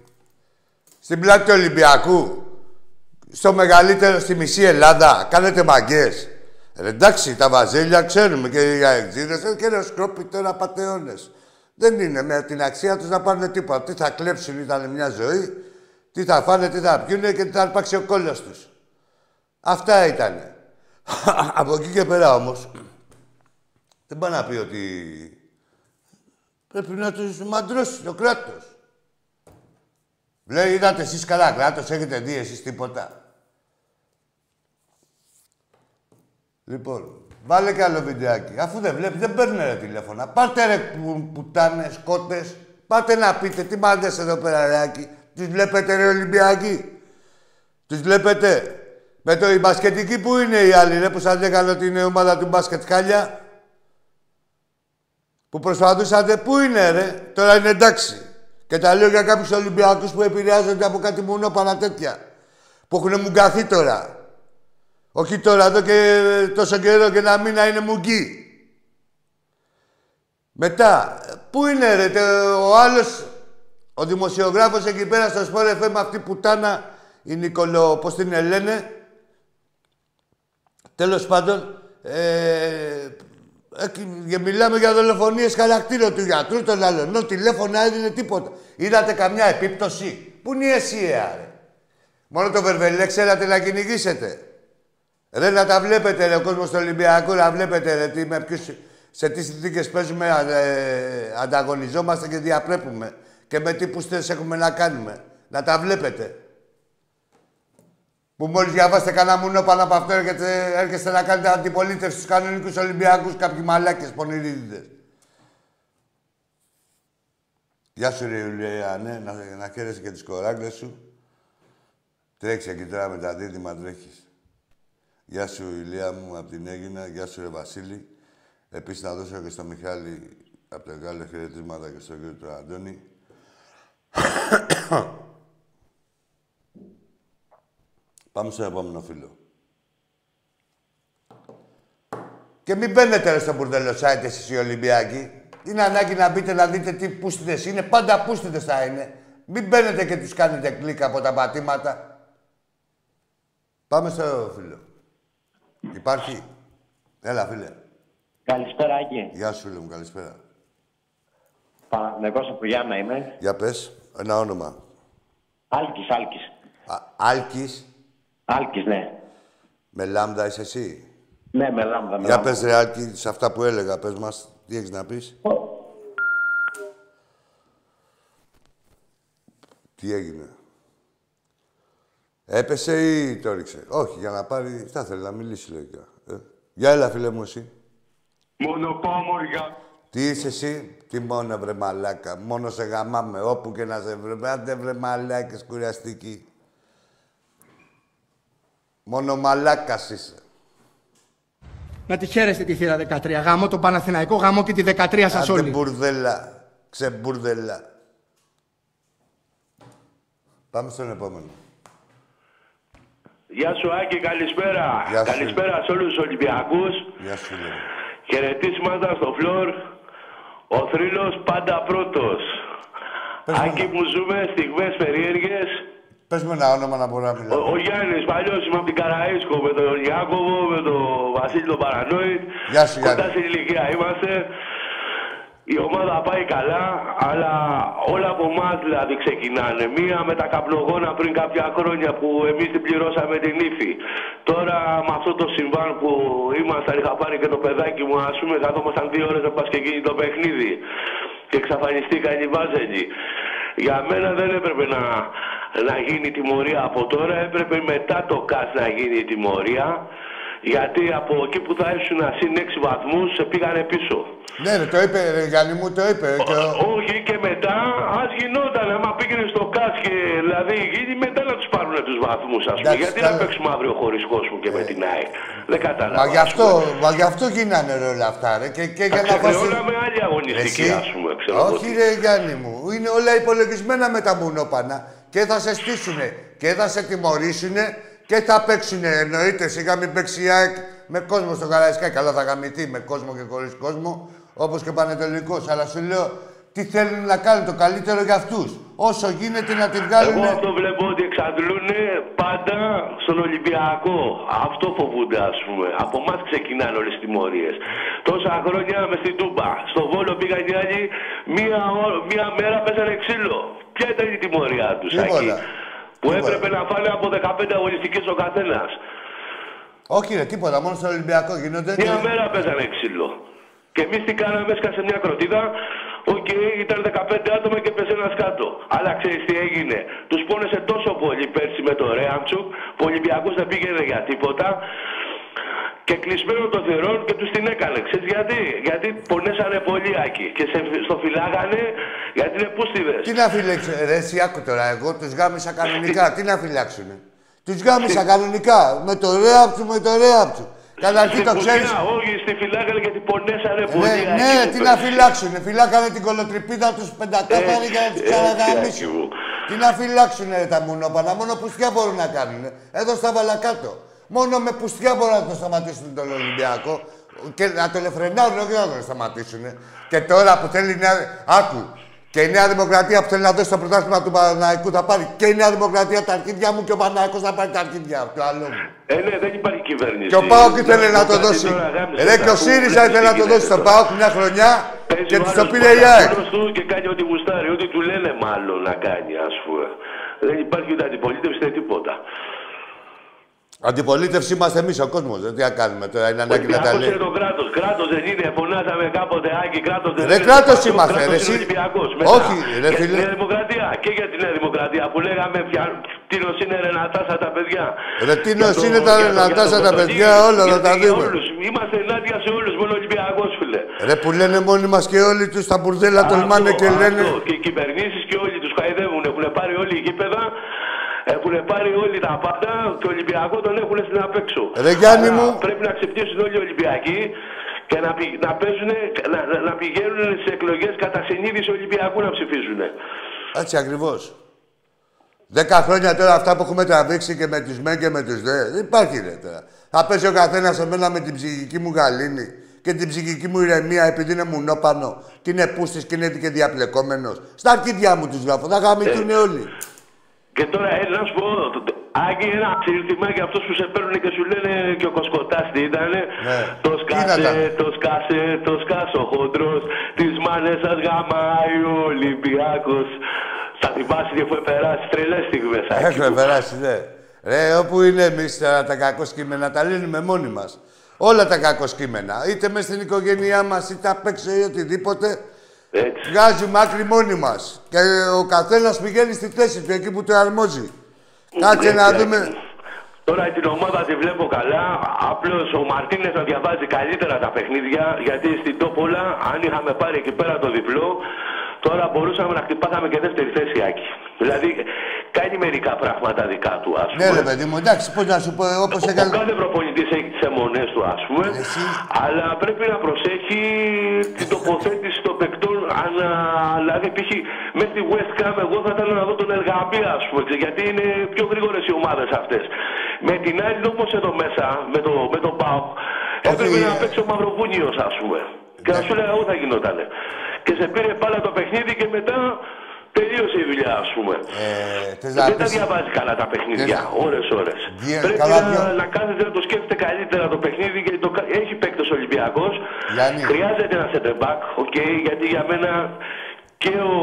Στην πλάτη του Ολυμπιακού. Στο μεγαλύτερο, στη μισή Ελλάδα. Κάνετε μαγκές. Ρε, εντάξει, τα βαζέλια ξέρουμε και οι αεξίδες και είναι σκρόπιτοι απατεώνες. Δεν είναι με την αξία τους να πάρουν τίποτα. Τι θα κλέψουν ήταν μια ζωή, τι θα φάνε, τι θα πιούνε και τι θα αρπάξει ο κόλλος τους. Αυτά ήτανε. Από εκεί και πέρα όμως, δεν πάει να πει ότι πρέπει να τους μαντρώσει το κράτος. Λέει, είδατε εσείς καλά κράτος, έχετε δει εσείς τίποτα. Λοιπόν, βάλε κι άλλο βιντεάκι. Αφού δεν βλέπει, δεν παίρνει ρε τηλέφωνα. Πάρτε ρε πουτάνες, κότες. Πάτε να πείτε, τι μάντες εδώ πέρα ρεάκι. Τους βλέπετε ρε Ολυμπιακοί. Τους βλέπετε. Με το η μπασκετική που είναι οι άλλοι ρε που σας λέγανε ότι είναι η ομάδα του μπάσκετ χάλια. Που προσπαθούσατε, πού είναι ρε. Τώρα είναι εντάξει. Και τα λέω για κάποιους Ολυμπιακούς που επηρεάζονται από κάτι μουνόπανα τέτοια. Που έχουν μουγκαθεί τώρα. Όχι τώρα, εδώ και τόσο καιρό και ένα μήνα είναι μουγκή. Μετά, πού είναι ρε, ο άλλος, ο δημοσιογράφος εκεί πέρα στο Σπορ FM, αυτή πουτάνα, η Νικολό, πώς την λένε. Τέλος πάντων, μιλάμε για δολοφονίες χαρακτήρων του γιατρού, των αλλωνών, τηλέφωνα έδινε τίποτα. Είδατε καμιά επίπτωση. Πού είναι η ΕΣΥΑ, ρε. Μόνο το Βερβελέ ξέρατε να κυνηγήσετε. Ρε να τα βλέπετε ρε ο κόσμος του Ολυμπιακού, να βλέπετε ρε τι, με ποιους, σε τι συνθήκες παίζουμε, ανταγωνιζόμαστε και διαπρέπουμε. Και με τι πουστές έχουμε να κάνουμε. Να τα βλέπετε. Που μόλις διαβάσετε κανένα μουνό πάνω από αυτό έρχεστε να κάνετε αντιπολίτευση στους κανονικούς Ολυμπιακούς, κάποιοι μαλάκες πονηρίδιδες. Γεια σου ρε Ιουλία, ναι, να χαίρεσαι και τις κοράγκλες σου. Τρέξει εκεί τώρα με τα δίδυμα, τρέχεις. Γεια σου, Ηλία μου, από την Έγινα. Γεια σου, ρε Βασίλη. Επίσης, να δώσω και στο Μιχάλη, από το Γάλλο, χαιρετίσματα και στον κύριο του Αντώνη. Πάμε στον επόμενο φίλο. Και μην μπαίνετε στο μπουρδέλο site εσείς οι Ολυμπιακοί. Είναι ανάγκη να μπείτε να δείτε τι πούστιδες είναι. Πάντα πούστιδες θα είναι. Μην μπαίνετε και τους κάνετε κλικ από τα πατήματα. Πάμε στο φίλο. Υπάρχει. Έλα, φίλε. Καλησπέρα, Άκη. Γεια σου, φίλε μου. Καλησπέρα. Παναθηναϊκός από Γιάννα είμαι. Για πες. Ένα όνομα. Άλκης, Άλκης. Άλκης. Άλκης, ναι. Με λάμδα είσαι εσύ. Ναι, με λάμδα. Για λάμδα. Πες, ρε Άλκη, σε αυτά που έλεγα. Πες μας, τι έχεις να πεις. Τι έγινε. Έπεσε ή το ρίξε. Όχι, για να πάρει... Θα θέλει να μιλήσει λογικά. Για έλα, φίλε μου, εσύ. Μονοπόμοργα. Τι είσαι εσύ. Τι μόνο, βρε μαλάκα. Μόνο σε γαμάμε. Όπου και να σε βρε. Άντε, βρε μαλάκες, κουραστική. Μόνο μαλάκας είσαι. Να τη χαίρεστε τη θύρα 13. Γαμώ τον Παναθηναϊκό, γαμώ και τη 13 σας όλοι. Άντε, μπουρδέλα. Ξεμπουρδέλα. Πάμε στον επόμενο. Γεια σου Άκη, καλησπέρα. Γεια σου. Καλησπέρα σε όλους τους Ολυμπιακούς. Γεια σου. Χαιρετίσματα στο φλόρ. Ο θρύλος πάντα πρώτος. Πες Άκη μου ζούμε στιγμές περίεργες. Πες με ένα όνομα να μπορώ να μιλάω. Ο Γιάννης, παλιός είμαι από την Καραΐσκο. Με τον Ιάκωβο, με τον Βασίλη τον Παρανόη. Γεια σου Γιάννη. Κοντά στην ηλικία είμαστε. Η ομάδα πάει καλά, αλλά όλα από εμάς δηλαδή ξεκινάνε. Μία με τα καπνογόνα πριν κάποια χρόνια που εμείς την πληρώσαμε την ύφη. Τώρα με αυτό το συμβάν που ήμασταν, είχα πάρει και το παιδάκι μου, ας πούμε, καθόμασταν 2 ώρες να πας και γίνει το παιχνίδι. Και εξαφανιστήκαν οι βάζελοι. Για μένα δεν έπρεπε να γίνει τιμωρία από τώρα, έπρεπε μετά το ΚΑΣ να γίνει τιμωρία. Γιατί από εκεί που θα έσουν συν 6 βαθμούς, σε πήγανε πίσω. Ναι, ρε, το είπε, ρε, Γιάννη μου, το είπε. Όχι, και μετά, ας γινόταν, άμα πήγαινε στο ΚΑΣ και δηλαδή γίνει, μετά να τους πάρουν τους βαθμούς, ας πούμε. Γιατί να παίξουμε αύριο χωρίς κόσμο και με την ΑΕΚ. Δεν κατάλαβα. Μα γι' αυτό γίνανε όλα αυτά, ρε. Και για να φασί... με άλλη αγωνιστική, ας πούμε. Όχι, ρε Γιάννη μου. Είναι όλα υπολογισμένα με τα μονόπανα. Και θα σε στήσουνε. Και θα σε τιμωρήσουνε. Και θα παίξουνε. Εννοείται, σιγά μην παίξει η ΑΕΚ με κόσμο στο Καραϊσκάκι. Καλά θα γαμηθεί με κόσμο και χωρίς κόσμο. Όπως και ο Πανετολικός. Αλλά σου λέω τι θέλουν να κάνουν το καλύτερο για αυτούς. Όσο γίνεται να τη βγάλουν. Εγώ αυτό βλέπω ότι εξαντλούν πάντα στον Ολυμπιακό. Αυτό φοβούνται, ας πούμε. Από εμάς ξεκινάνε όλες τις τιμωρίες. Τόσα χρόνια με στην Τούμπα. Στο Βόλο πήγαν οι άλλοι, μία μέρα πέσανε ξύλο. Ποια ήταν η τιμωρία τους, Ακή? Που έπρεπε να φάνε από 15 αγωνιστικές ο καθένας. Όχι, ρε, τίποτα. Μόνο στον Ολυμπιακό γίνονται. Μία μέρα πέσανε ξύλο. Και εμείς τι κάναμε, έσκασε μια κροτίδα. Οκ, ήταν 15 άτομα και πες ένας κάτω. Αλλά ξέρεις τι έγινε. Τους πόνεσε τόσο πολύ πέρσι με το Ρέαμτσουκ που ο Ολυμπιακός δεν πήγαινε για τίποτα. Και κλεισμένο των θυρών και τους την έκανε. Ξέρεις γιατί? Γιατί πονέσανε πολύ, Άκη. Και στο φυλάγανε γιατί είναι πούστιδες. Τι να φυλάξουν, ρε εσύ άκου τώρα. Εγώ τους γάμισα κανονικά. Τι να φυλάξουνε? Τους γάμισα κανονικά. Με το Ρέαμτσουκ, με το Ρέαμτσουκ. Καταρχήν το ξέρεις. Όχι, στη φυλάκανε γιατί πονέσανε πολύ. Ναι, τι να φυλάξουνε. Φυλάκανε την κολοτρυπίδα τους πεντακάθαρη για να τους ξαναγαμίσουν. Τι να φυλάξουνε τα μουνόπανα. Μόνο πουστιά μπορούν να κάνουν. Εδώ στα βαλακάτω. Μόνο με πουστιά μπορούν να το σταματήσουν τον Ολυμπιακό. Και να το ελεφρενάρουν, όχι να το σταματήσουν. Και τώρα που θέλει. Άκου. Και η Νέα Δημοκρατία που θέλει να δώσει το πρωτάθλημα του Παναϊκού θα πάρει και η Νέα Δημοκρατία τα αρχίδια μου και ο Παναϊκός θα πάρει τα αρχίδια του άλλου μου. Ναι, δεν υπάρχει κυβέρνηση. Και ο Πάοκ ήθελε να το δώσει. Ρε και ο Σύριζα ήθελε να το δώσει στον Πάοκ μια χρονιά και του το πήρε η ΑΕΚ. Και κάνει ό,τι γουστάρει, ό,τι του λένε μάλλον να κάνει, ας πούμε. Δεν υπάρχει ούτε αντιπολίτευση, ούτε τίποτα. Αντιπολίτευση είμαστε εμείς ο κόσμος. Δεν τι να κάνουμε τώρα, είναι ανάγκη να τα λέμε. Είναι το κράτος. Κράτος δεν είναι. Φωνάζαμε κάποτε Άκη, κράτος δεν είναι. Ρε κράτος είμαστε. Ρε εσύ. Όχι, ρε φίλε. Για την Δημοκρατία. Και για την Δημοκρατία που λέγαμε τίνος είναι ρενατάσα τα παιδιά. Ρε τίνος είναι τα ρενατάσα τα παιδιά, όλα να τα δούμε. Είμαστε ενάντια σε όλους, μόνο Ολυμπιακός, φίλε. Ρε που λένε μόνοι μας και όλοι τους τα μπουρδέλα τολμάνε και λένε. Και οι κυβερνήσεις και όλοι τους χαϊδεύουν. Έχουν πάρει όλοι οι γήπεδα. Έχουν πάρει όλοι τα πάντα και ο Ολυμπιακό τον έχουν στην απέξω. Ρε Γιάννη μου. Πρέπει να ξυπνήσουν όλοι οι Ολυμπιακοί και να πηγαίνουν στις εκλογές κατά συνείδηση Ολυμπιακού να ψηφίζουν. Έτσι ακριβώς. 10 χρόνια τώρα αυτά που έχουμε τραβήξει και με τους μεν και με τους δε. Δεν υπάρχει ρε τώρα. Θα παίζει ο καθένας εμένα με την ψυχική μου γαλήνη και την ψυχική μου ηρεμία επειδή είναι μουνόπανο και είναι πούστης και είναι και διαπλεκόμενος. Στα αρκίδια μου τους γράφω. Θα γαμηθούν όλοι. Και τώρα να σου πω, Άγγι, ένα ξύλτημα για αυτούς που σε παίρνουν και σου λένε και ο Κοσκοτάς τι ήτανε. Το σκάσε, το σκάσε, το σκάσε ο χοντρός, τις μάνες σας γαμάει ο Ολυμπιάκος. Θα θυμάσαι και έχουμε περάσει τρελές στιγμές, Άγγι. Έχουμε περάσει, ναι. Ρε, όπου είναι εμείς τα κακοσκήμενα, τα λύνουμε μόνοι μας. Όλα τα κακοσκήμενα, είτε μες στην οικογένειά μας, είτε απ' έξω ή οτιδήποτε. Έτσι. Βγάζουμε άκρη μόνοι μας. Και ο καθένας πηγαίνει στη θέση του, εκεί που το αρμόζει. Κάτσε να δούμε. Τώρα την ομάδα τη βλέπω καλά. Απλώς ο Μαρτίνες θα διαβάζει καλύτερα τα παιχνίδια. Γιατί στην Τόπολα, αν είχαμε πάρει εκεί πέρα το διπλό, τώρα μπορούσαμε να χτυπάγαμε και δεύτερη θέση, Άκη. Δηλαδή, κάνει μερικά πράγματα δικά του, ας πούμε. Ναι, ρε παιδί μου, εντάξει, πώς να σου πω, όπως έκανε. Ο κάθε προπονητής έχει τις αιμονές του, ας πούμε. Εσύ. Αλλά πρέπει να προσέχει την τοποθέτηση των παικτών. Δηλαδή, π.χ. μέσα στη West Ham, εγώ θα ήθελα να δω τον Ελγαμπή, ας πούμε. Γιατί είναι πιο γρήγορες οι ομάδες αυτές. Με την άλλη, όπως εδώ μέσα, με τον Πάο, έπρεπε να παίξει ο Μαυροβούνιος, ας πούμε. Και να σου λέγα, εγώ θα γινότανε. Και σε πήρε πάλι το παιχνίδι και μετά τελείωσε η δουλειά, ας πούμε. Δεν τα διαβάζει καλά τα παιχνίδια, ώρες. Πρέπει να κάθεται να το σκέφτεται καλύτερα το παιχνίδι, γιατί το έχει παίκτες ο Ολυμπιακός. Χρειάζεται ένα center back, γιατί για μένα και ο,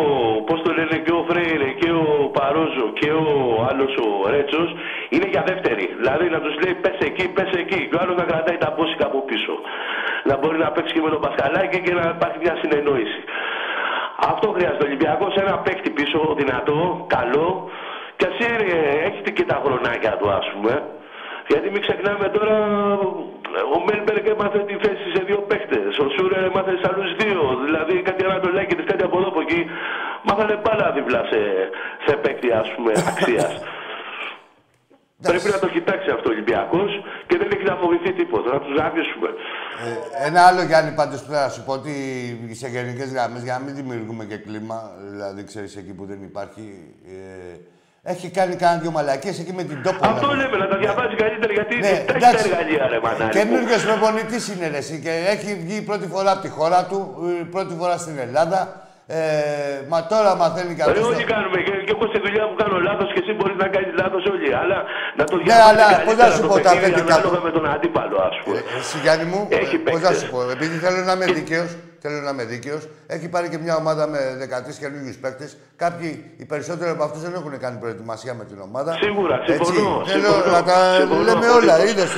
πώς το λένε, και ο Φρέιρε και ο Παρόζο και ο άλλος ο Ρέτσος είναι για δεύτερη. Δηλαδή να τους λέει πες εκεί, πες εκεί και ο άλλος να κρατάει τα πόσικα από πίσω. Να μπορεί να παίξει και με τον Πασχαλάκη και να υπάρχει μια συνεννόηση. Αυτό χρειάζεται ο Ολυμπιακός, ένα παίκτη πίσω, δυνατό, καλό και ας είναι, έχει και τα χρονάκια του, ας πούμε. Γιατί μην ξεχνάμε τώρα, ο Μέλμπεργκ έμαθε τη θέση σε 2 παίκτες, ο Σούρερ έμαθε σε άλλους 2, δηλαδή κάτι ανατολάκι της, κάτι από εδώ από εκεί. Μάθανε πάρα δίπλα σε παίκτη, ας πούμε, αξίας. Πρέπει να το κοιτάξει αυτό ο Ολυμπιακός και δεν έχει να φοβηθεί τίποτα. Να τους αφήσουμε. Ένα άλλο, Γιάννη, πάντως πρέπει να σου πω ότι σε γενικές γραμμές, για να μην δημιουργούμε και κλίμα, δηλαδή ξέρεις εκεί που δεν υπάρχει. Έχει κάνει κάνα δυο μαλακίες εκεί με την τόπο. Αυτό λέμε, να τα διαβάζει καλύτερα γιατί δεν έχει τα εργαλεία, ρε μανάρι. Καινούργιος προπονητής είναι, ρε, και έχει βγει πρώτη φορά από τη χώρα του, πρώτη φορά στην Ελλάδα. Μα τώρα μαθαίνει κάποιος... Ρε, όλοι κάνουμε. Και εγώ στη δουλειά μου κάνω λάθος και εσύ μπορείς να κάνεις λάθος όλοι. Αλλά να το διαβάζει καλύτερα το παιχνίδι ανάλογα με τον αντίπαλο, ας πούμε. Εσύ, Γιάννη μου, πώς θα σου πω. Επειδή θέλω να είμαι δίκαιος. Θέλω να είμαι δίκαιος. Έχει πάρει και μια ομάδα με 13 καινούργιους παίκτες. Κάποιοι, οι περισσότεροι από αυτούς δεν έχουν κάνει προετοιμασία με την ομάδα. Σίγουρα, συμφωνώ. Θέλω να τα λέμε όλα. Είδες,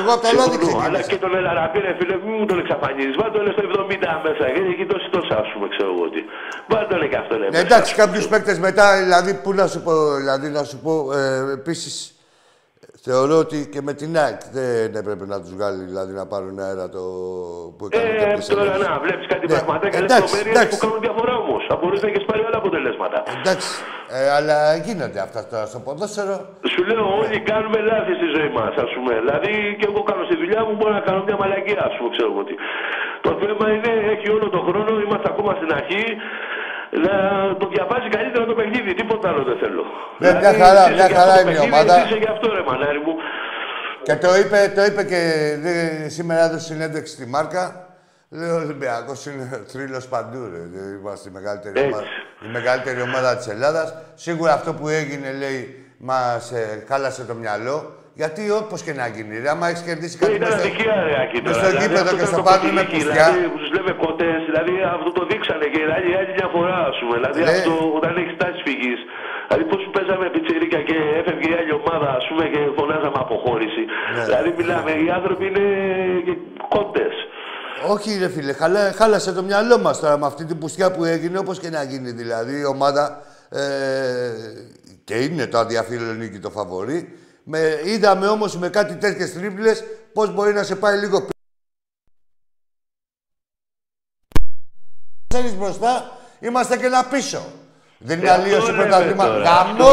εγώ απ' τα λάθη ξεκίνησα. Αλλά και τον Ελαραπή, ρε φίλε, μην τον εξαφανίζεις. Βάλ' τον στο 70 μέσα. Γιατί εκεί τόσοι τόσα, ας πούμε, ξέρω εγώ τι. Βάλ' τον και αυτό, λέμε. Εντάξει, κάποιους παίκτες μετά, δηλαδή, πού να σου πω, δηλαδή, να σου πω επίσης. Θεωρώ ότι και με την Aek δεν έπρεπε να τους βγάλει, δηλαδή να πάρουν αέρα το που έκανε κάποιες τώρα ελεύσεις. Να βλέπεις κάτι πραγματικά, λεπτομέρειες που κάνουν διαφορά όμως. Θα μπορείς να έχεις πάρει άλλα αποτελέσματα. Εντάξει, αλλά γίνονται αυτά τώρα στο ποδόσφαιρο. Σου λέω όλοι κάνουμε λάθη στη ζωή μας, ας πούμε. Δηλαδή και εγώ κάνω στη δουλειά μου, μπορώ να κάνω μια μαλακία, ας πούμε, ξέρω ότι. Το θέμα είναι, έχει όλο τον χρόνο, είμαστε ακόμα στην αρχή. Να το διαβάζει καλύτερα το παιχνίδι, τίποτα άλλο δεν θέλω. Ναι, δηλαδή, μια χαρά είναι η ομάδα. Είσαι γι' αυτό, ρε μανάρι μου. Και το είπε και σήμερα έδωσε συνέντευξη στη Μάρκα. Λέω, ο Ολυμπιακός είναι θρύλος παντού, ρε. Είμαστε η μεγαλύτερη ομάδα της Ελλάδας. Σίγουρα αυτό που έγινε, λέει, μας χάλασε το μυαλό. Γιατί όπως και να γίνει, ρε, άμα έχεις κερδίσει κάτι μες στο γήπεδο και στο πάρτι με πουστιά. Τους λέμε κοντές, δηλαδή αυτό το δείξανε και άλλη μια φορά, ας πούμε. Δηλαδή αυτό όταν έχεις τάση φυγής, δηλαδή πώς παίζαμε πιτσιρίκια και έφευγε η άλλη ομάδα, ας πούμε, και φωνάζαμε αποχώρηση. Δηλαδή μιλάμε, οι άνθρωποι είναι κοντές. Όχι ρε φίλε, χάλασε το μυαλό μας τώρα με αυτή την πουστιά που έγινε, όπως και να γίνει δηλαδή η ομάδα. Και είναι το αδιαφιλονίκη το φαβορί. Είδαμε όμως με κάτι τέτοιες τρίπλες πώς μπορεί να σε πάει λίγο πίσω. Ξέρεις μπροστά, είμαστε και ένα πίσω. Δεν είναι αλλίωση πρωταθλήμα. Γαμμό.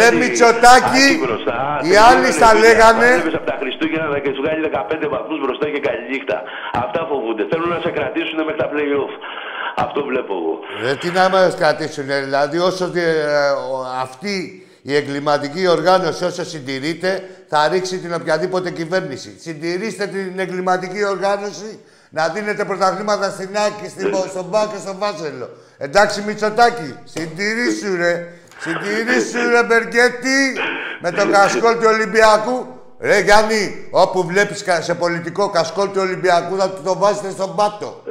Ρε Μητσοτάκη, οι άλλοι στα λέγανε. Βλέπεις από τα Χριστούγεννα να σου βγάλει 15 βαθμούς μπροστά και καληνύχτα. Αυτά φοβούνται. Θέλουν να σε κρατήσουν μέχρι τα play-off. Αυτό βλέπω εγώ. Ρε τι να μας κρατήσουν, δηλαδή όσο αυτοί. Η εγκληματική οργάνωση, όσο συντηρείται, θα ρίξει την οποιαδήποτε κυβέρνηση. Συντηρήστε την εγκληματική οργάνωση να δίνετε πρωταθλήματα στην Άκη, στον Πάο και στον Βάσελο. Εντάξει, Μητσοτάκη, συντηρήσου ρε. Συντηρήσου ρε, Μπεργκέτη, με τον κασκόλ του Ολυμπιακού. Ρε Γιάννη, όπου βλέπεις σε πολιτικό κασκόλ του Ολυμπιακού, θα του το βάζετε στον πάτο.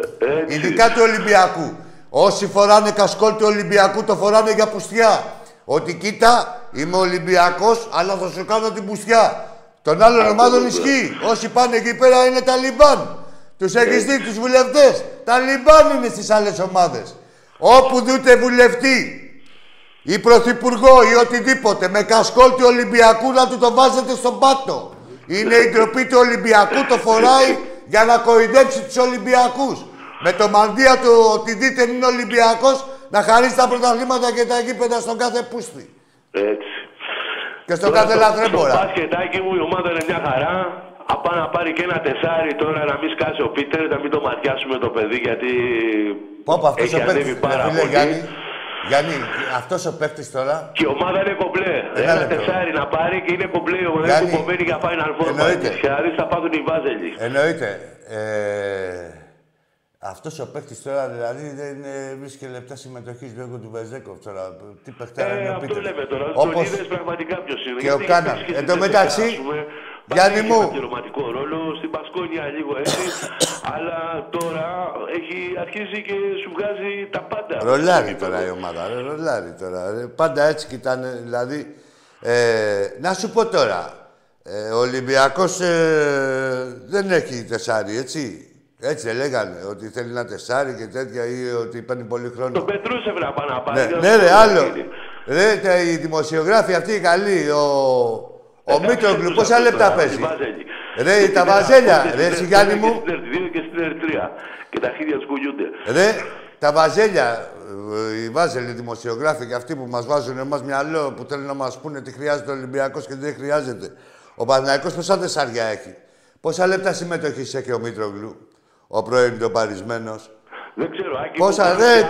Ειδικά του Ολυμπιακού. Όσοι φοράνε κασκόλ του Ολυμπιακού, το φοράνε για πουστιά. Ότι κοίτα, είμαι Ολυμπιακός, αλλά θα σου κάνω την πουστιά. Των άλλων ομάδων ισχύει. Όσοι πάνε εκεί πέρα είναι Ταλιμπάν. Τους έχεις δει, τους βουλευτές. Ταλιμπάν είναι στις άλλες ομάδες. Όπου δούτε βουλευτή ή πρωθυπουργό ή οτιδήποτε με κασκόλ του Ολυμπιακού να του το βάζετε στον πάτο. Είναι η ντροπή του Ολυμπιακού, το φοράει για να κοροϊδέψει τους Ολυμπιακούς. Με το μανδύα του ότι δείτε είναι Ολυμπιακός. Να χαρίσει τα πρωταθλήματα και τα γήπεδα στον κάθε πούστη. Έτσι. Και στον κάθε λαθρέμπορα. Στο μπάσκετάκι μου η ομάδα είναι μια χαρά. Απά να πάρει και ένα τεσάρι τώρα να μην σκάσει ο Πίτερ, να μην το ματιάσουμε το παιδί γιατί έχει ανέβει πάρα πολύ. Γιάννη, αυτός ο παίκτης τώρα... Και η ομάδα είναι κομπλέ. Ένα τεσάρι να πάρει και είναι κομπλέ. Ο ομάδα που κομμένει για Final Four. Δηλαδή θα πάθουν οι Βάζελοι. Εννοείται. Αυτός ο παίκτης τώρα δηλαδή δεν βρίσκεται λεπτά συμμετοχής λόγω του Βεζέκοφ τώρα. Τι παιχτάρα είναι ο Πίτερ. Όπως τον είδες πραγματικά ποιος είναι. Και ο Κάναν. Εν τω μεταξύ, Γιάννη μου. Έχει πληρωματικό ρόλο, στην Πασκόνια λίγο έτσι. Αλλά τώρα έχει αρχίσει και σου βγάζει τα πάντα. Ρολάρει τώρα η ομάδα. Ρολάρει τώρα. Πάντα έτσι κοιτάνε. Δηλαδή, να σου πω τώρα. Ο Ολυμπιακός δεν έχει τεσάρι, έτσι. Έτσι λέγανε, ότι θέλει να τεσάρει και τέτοια ή ότι παίρνει πολύ χρόνο. Το Betrouseff να πάει να πάρει. Ναι, ρε, άλλο. Ρε, οι δημοσιογράφοι αυτοί οι καλοί. Ο Μίτρογκλου, πόσα λεπτά παίζει. Ρε, τα βαζέλια. Ρε, σιγάνι μου. Και στην Ερτρία. Και τα χίλια σκουγιούνται. Ρε, Τα βαζέλια, οι βάζελοι δημοσιογράφοι και αυτοί που μας βάζουν εμάς μυαλό, που θέλουν να μας πούνε τι χρειάζεται ο Ολυμπιακός και τι δεν χρειάζεται. Ο Παναθηναϊκός πόσα τεσσάρια έχει. Πόσα λεπτά συμμετοχής έχει ο Μήτρογλου, ο πρώην ντοπαρισμένος. Δεν ξέρω, Άκη. Πόσα, ρε,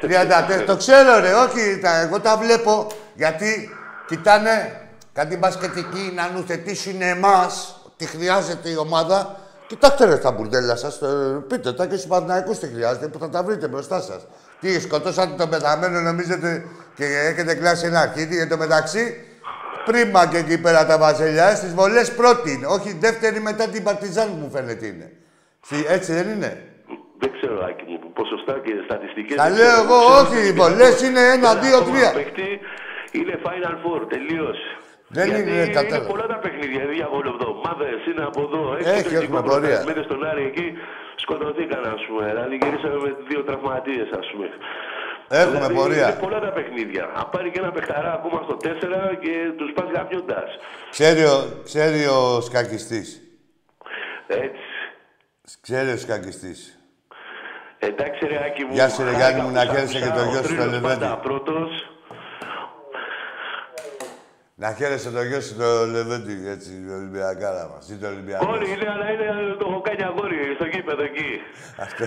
34. Το ξέρω, ρε, όχι, εγώ τα βλέπω. Γιατί κοιτάνε κάτι μπασκετική να νουθετήσουν εμάς, τι χρειάζεται η ομάδα. Κοιτάξτε ρε τα μπουρδέλα σας, πείτε τα και στους Παναθηναϊκούς τι χρειάζεται, που θα τα βρείτε μπροστά σας. Τι, σκοτώσατε τον πεθαμένο, νομίζετε, και έχετε κλάσει ένα αρχίδι, εν τω μεταξύ, πρίμα και εκεί πέρα τα βαζελιά, στις βολές πρώτη είναι, όχι δεύτερη μετά την Παρτιζάν μου φαίνεται είναι. Έτσι δεν είναι. Δεν ξέρω, Άκη μου, ποσοστά και στατιστικές. Τα λέω εγώ, όχι, οι βολές είναι 1, 2, 3. Είναι Final Four, τελείως. Δεν γιατί είναι κατάλαβα. Είναι πολλά τα παιχνίδια, διάβολο από εδώ. Μάδες είναι από εδώ. Έχει έχουμε πορεία. Μέντε στον Άρη εκεί, σκοτωθήκαν, ας πούμε. Δηλαδή γυρίσαμε με 2 τραυματίες, ας πούμε. Έχουμε δηλαδή, πορεία. Είναι πολλά τα παιχνίδια. Αν πάρει και ένα παιχταρά ακόμα στο 4 και τους πας γαμιώντας. Ξέρει ο σκακιστής. Έτσι. Ξέρει ο σκακιστής. Εντάξει ρε Άκη μου. Γεια σου ρε Γιάννη μου, να χαίρεσαι και το γιο σου στο Λεβέντι. Να χαίρεσαι το γιο σου το Λεβέντι, έτσι, Ολυμπιακάρα μας. Ζήτω Ολυμπιακάρα. Όλοι είναι, αλλά είναι το χοκάνια γόρι, στο κήπεδο εκεί. Αυτό,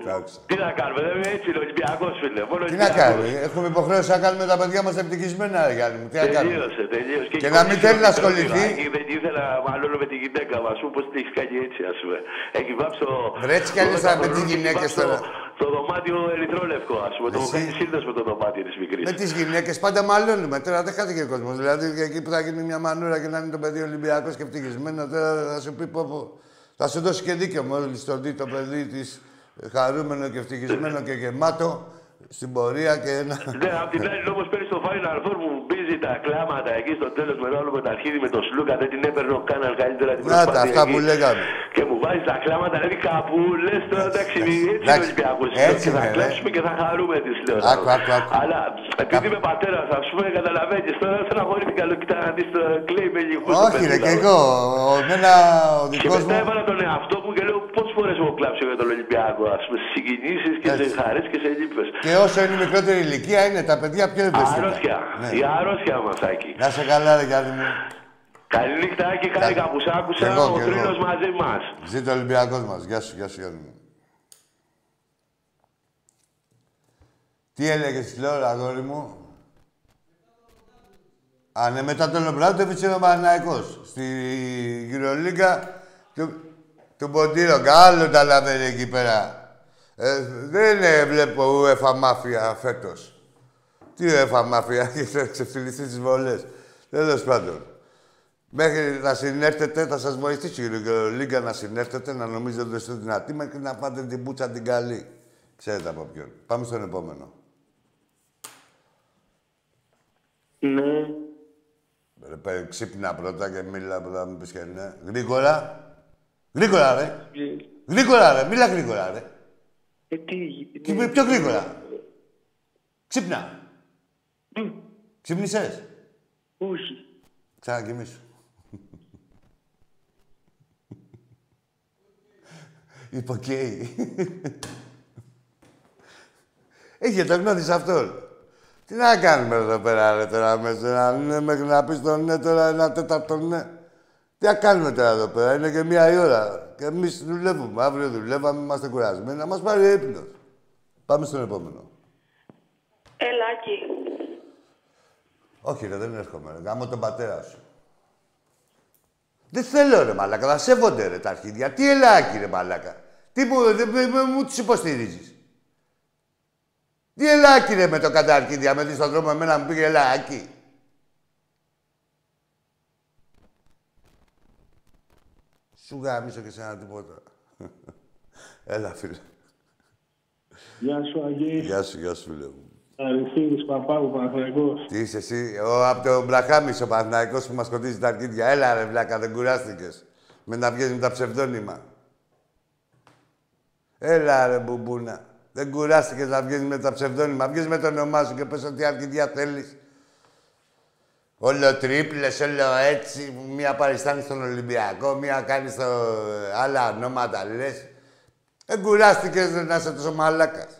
εντάξει. Τι να κάνουμε, δεν είναι έτσι, Ολυμπιακός, φίλε. Τι να κάνουμε, έχουμε υποχρέωση να κάνουμε τα παιδιά μας ευτυχισμένα, Γιάννη μου. Τι να κάνουμε. Τελείωσε. Και να μην θέλει να ασχοληθεί. Δεν ήθελα μάλλον με τη γυναίκα μα, όπω τι έχει κάνει έτσι, α πούμε. Έχει βάψει το. Βρέτσι κι με τι γυναίκε τώρα. Το δωμάτιο ερυθρόλευκο, α πούμε. Το κάνει σύνδεση με το δωμάτιο τη μικρή. Με τι γυναίκε πάντα μαλώνουμε. Τώρα δεν χάθηκε ο κόσμο. Δηλαδή εκεί που θα γίνει μια μανούρα και να είναι το παιδί Ολυμπιακό και ευτυχισμένο, τώρα θα σου πει πω. Θα σου δώσει και δίκαιο μόλις το δει το παιδί της χαρούμενο και ευτυχισμένο και γεμάτο στην πορεία και ένα... Ναι, απ' την άλλη όμως πέρυσι στο Final Four μου μπίζει τα κλάματα εκεί στο τέλος με όλο με τα αρχίδι με τον Σλούκα, δεν την έπαιρνω κανένα καλύτερα την προσπάθεια εκεί. Να τα, αυτά που λέγαμε. Και μου βάζει τα κλάματα, δηλαδή κάπου λες τώρα εντάξει, έτσι είναι Ολυμπιακός. Και θα κλάψουμε και θα χαρούμε τη λέω. Άκου. Αλλά επειδή είμαι πατέρας, ας πούμε, καταλαβαίνεις τώρα, θέλω να χωρήθηκα λίγο, κοιτά να δεις το κλαίει με λιγούς. Όχι ρε, και εγώ, ο δικός μου... Και μετά έβαλα τον εαυτό μου και λέω πόσες φορές έχω κλάψει με τον Ολυμπιακό, ας πούμε, στις συγκινήσεις και σε χαρές και σε λύπες. Και όσο είναι η μικρότερη ηλικία είναι τα παιδιά πιο ευαισθητά. Αρρώστια. Ναι. Η αρρώστια μας, Άκη. Να σε καλά, ρε Γιάννη μου. Καληνύχτα, Άκη. Χάρηκα που σ' άκουσα. Εγώ, ο Τρίνος μαζί μας. Ζήτω ο Ολυμπιακός μας. Γεια σου, Γιάννη μου. Τι έλεγες τηλεόραση, αγόρι μου. Α, ναι, μετά τον Λομπράντοβιτς είναι ο Παναθηναϊκός. Στη Γιουρολίγκα του Ποντίρογκα. Άλλο τα λαβέρει εκεί πέρα. Δεν βλέπω UEFA Mafia φέτος. Τι UEFA Mafia, έχετε ξεφυλιστεί τις βολές. Τέλος πάντων. Μέχρι να συνέρθετε, θα σας βοηθήσει η Λίγκα να συνέρθετε, να νομίζετε ότι είστε δυνατοί, μέχρι να πάτε την πούτσα την καλή. Ξέρετε από ποιον. Πάμε στον επόμενο. Ναι. Ρε, ξύπνα πρώτα και μίλα πρώτα, μου πεις και ναι. Γρήγορα. Γρήγορα, ρε. Γρήγορα, ρε. Μίλα γρήγορα, ρε. Πιο γρήγορα. Ξύπνα. Ξύπνησες. Όχι. Ξανακοιμήσου. Υποκαίει. Είχε το γνώδης αυτόν. Τι να κάνουμε εδώ πέρα, ρε, τώρα μέσα, ναι, μέχρι να πεις το ναι, τώρα ένα τέταρτο ναι. Τι να κάνουμε τώρα εδώ πέρα, είναι και 1 η ώρα. Και εμείς δουλεύουμε. Αύριο δουλεύαμε, είμαστε κουρασμένοι. Να μας πάρει ο ύπνος. Πάμε στον επόμενο. Ελάκι. Όχι ρε, δεν έρχομαι ρε. Γάμω τον πατέρα σου. Δεν θέλω ρε μαλάκα, θα σέβονται ρε τα αρχίδια. Τι Ελάκι ρε μαλάκα. Τι μου τους υποστηρίζεις. Τι Ελάκι ρε με το κατά αρχίδια. Με δεις στον δρόμο εμένα μου πήγε Ελάκι. Σου γάμισω και σε ένα τίποτα. Έλα, φίλε. Γεια σου, Αγγί. Γεια σου, φίλε μου. Αριστείδης Παπάγου, Παναθηναϊκός. Τι είσαι εσύ, από τον Μπραχάμις ο Παναθηναϊκός που μας σκοτίζει τα αρκίδια. Έλα, ρε βλάκα, δεν κουράστηκες. Με να βγαίνεις με τα ψευδόνυμα. Έλα, ρε μπουμπούνα. Δεν κουράστηκες να βγαίνεις με τα ψευδόνυμα. Βγες με το όνομά σου και πες ότι αρκίδια θέλεις. Όλο τρίπλες, όλο έτσι, μία παριστάνει στον Ολυμπιακό, μία κάνει στο άλλα ονόματα, λες. Δεν κουράστηκες να είσαι τόσο μαλάκας.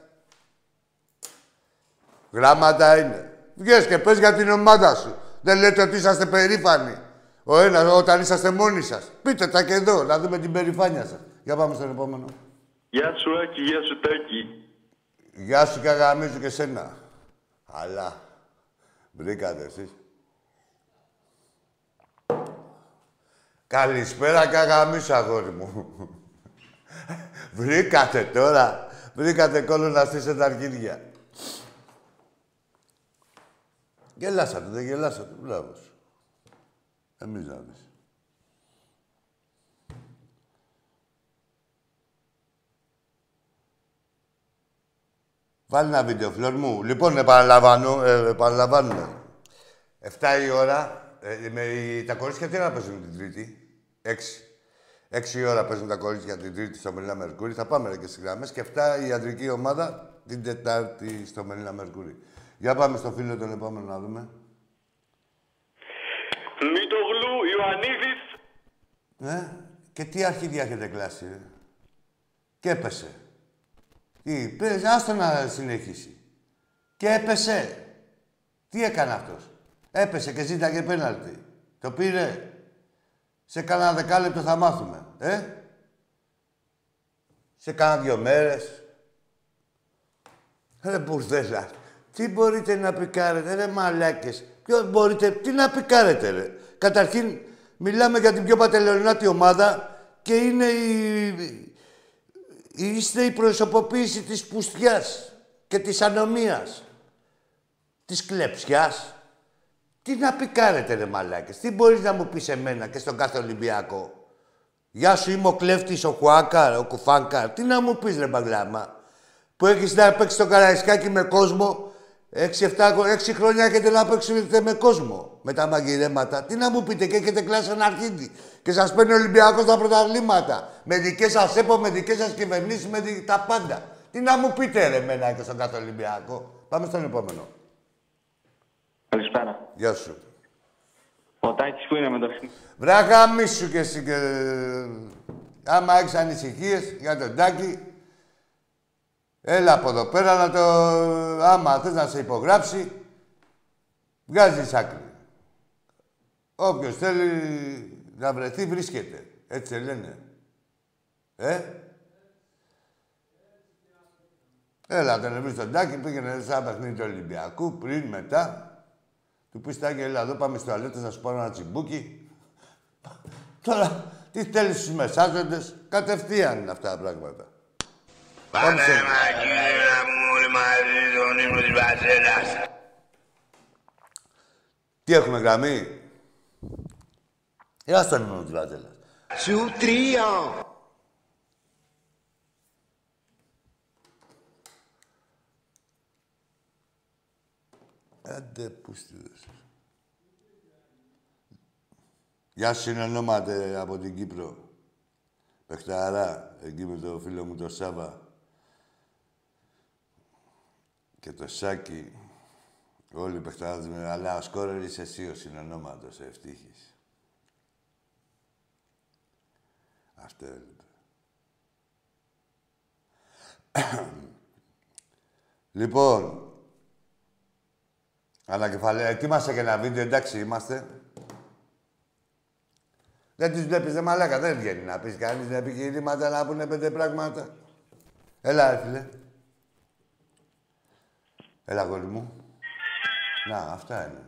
Γράμματα είναι. Βγες και πες για την ομάδα σου. Δεν λέτε ότι είσαστε περήφανοι. Ο ένας, όταν είσαστε μόνοι σας. Πείτε τα και εδώ, να δούμε την περηφάνεια σας. Για πάμε στον επόμενο. Γεια σου, Άκη. Γεια σου, Τάκη. Γεια σου, καγαμίζου και σένα. Αλλά βρήκατε εσείς. Καλησπέρα, καγαμίσου, αγόρι μου. Βρήκατε τώρα. Βρήκατε κόλλο να στήσετε αρχίδια. Γελάσατε, δεν γελάσατε. Μπράβο σου. Εμείς να δεις. Βάλει ένα βίντεο, φλόρ μου. Λοιπόν, επαναλαμβάνουμε. 7 η ώρα. Τα κορίτσια τι να παίζουν την Τρίτη. 6 η ώρα παίζουν τα κορίτσια την Τρίτη στο Μελίνα Μερκούρι. Θα πάμε και στις γραμμές. Και 7 η ιατρική ομάδα την Τετάρτη στο Μελίνα Μερκούρι. Για πάμε στο φίλο τον επόμενο να δούμε. Μητρογλού, Ιωαννίδης. Ναι. Και τι αρχίδια έχετε κλάσει, ρε. Και έπεσε. Τι, άστο να συνεχίσει. Και έπεσε. Τι έκανε αυτός. Έπεσε και ζήταγε πέναλτι. Το πήρε. Σε κάνα 10 λεπτό θα μάθουμε. Σε κάνα 2 μέρες. Ρε μπουρδέλα. Τι μπορείτε να πικάρετε, ρε μαλάκες. Τι να πικάρετε, ρε. Καταρχήν, μιλάμε για την πιο πατελεωνάτη ομάδα και είναι είστε η προσωποποίηση της πουστιάς και της ανομίας. Της κλεψιάς. Τι να πικάρετε, ρε μαλάκες. Τι μπορείς να μου πεις εμένα και στον κάθε Ολυμπιακό. Γεια σου, είμαι ο κλέφτης, ο Χουάνκαρ, ο Κουφάνκαρ. Τι να μου πεις, ρε μπαγλάμα. Που έχεις να παίξεις το Καραϊσκάκι με κόσμο. 6 χρόνια έχετε να παίξετε με κόσμο, με τα μαγειρέματα. Τι να μου πείτε, και έχετε κλάσει ένα αρχίδι και σας παίρνει ο Ολυμπιακός τα πρωταθλήματα. Με δικές σας ΕΠΟ, με δικές σας κυβερνήσεις, με τα πάντα. Τι να μου πείτε, ρε, εμένα και στον κάθε Ολυμπιακό. Πάμε στον επόμενο. Καλησπέρα. Γεια σου. Ο Τάκης που είναι μεταξύ. Βράχα, μίσου και εσύ. Άμα έχεις ανησυχίες για τον Τάκη, έλα από εδώ πέρα να το... Άμα θες να σε υπογράψει, βγάζεις άκρη. Όποιος θέλει να βρεθεί, βρίσκεται. Έτσι λένε. Έλα, τον εμείς τον Τάκη, πήγαινε σαν παιχνίδι του Ολυμπιακού, πριν, μετά. Του πεις, Τάκη, έλα εδώ, πάμε στο αλέτος, να σου πάρω ένα τσιμπούκι. Τώρα, τι θέλεις στους μεσάζοντες, κατευθείαν είναι αυτά τα πράγματα. Πάμε σε... Τι έχουμε γραμμή? Ας τον ήμουν ο Βαζέλας. Σου τρία! Άντε πούστιδες. Γεια σου είναι ονόματα από την Κύπρο. Πεχταρά, εκεί με το φίλο μου το Σάβα. Και το Σάκη, όλοι παιχτάζουν, αλλά ο σκόρερης εσύ ο συνονόματος, ευτύχης. Αυτό έλειπε. Λοιπόν, ανακεφαλαία, ετοίμασα και ένα βίντεο, εντάξει είμαστε. Δεν τους βλέπεις, δε μαλάκα, δεν βγαίνει να πεις κανείς, να επιχειρήματα, να πούνε 5 πράγματα. Έλα, ρε φίλε. Έλα, αγόρι μου. Να, αυτά είναι.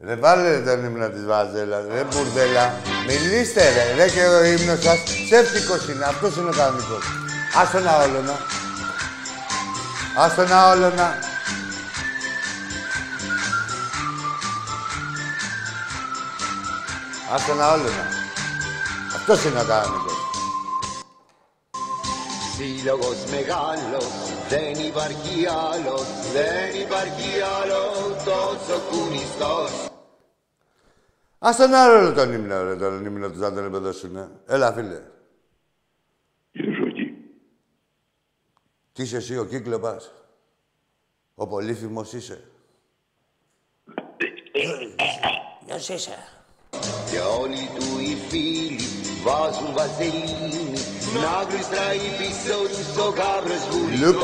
Ρε, βάλε τον ύμνο της Βαζέλας, ρε μπουρδέλα. Μιλήστε, ρε και ο ύμνος σας. Ψεύτικος είναι, αυτός είναι ο κανονικός. Ας τον αόλωνα. Ας τον αόλωνα. Ας τον αόλωνα. Αυτός είναι ο κανονικός. Σύλλογος μεγάλος, δεν υπάρχει άλλος, δεν υπάρχει άλλο τόσο κουνιστός. Ας τον άλλο τον ύμνο, ρε, τον ύμνο τους να τον επεδώσουνε. Έλα, φίλε. Γεια σου, Ακή. Τι είσαι εσύ, ο Κύκλοπας. Ο Πολύφημος είσαι. Ποιος είσαι. Και όλοι του οι φίλοι βάζουν βαζελίνη. Loop.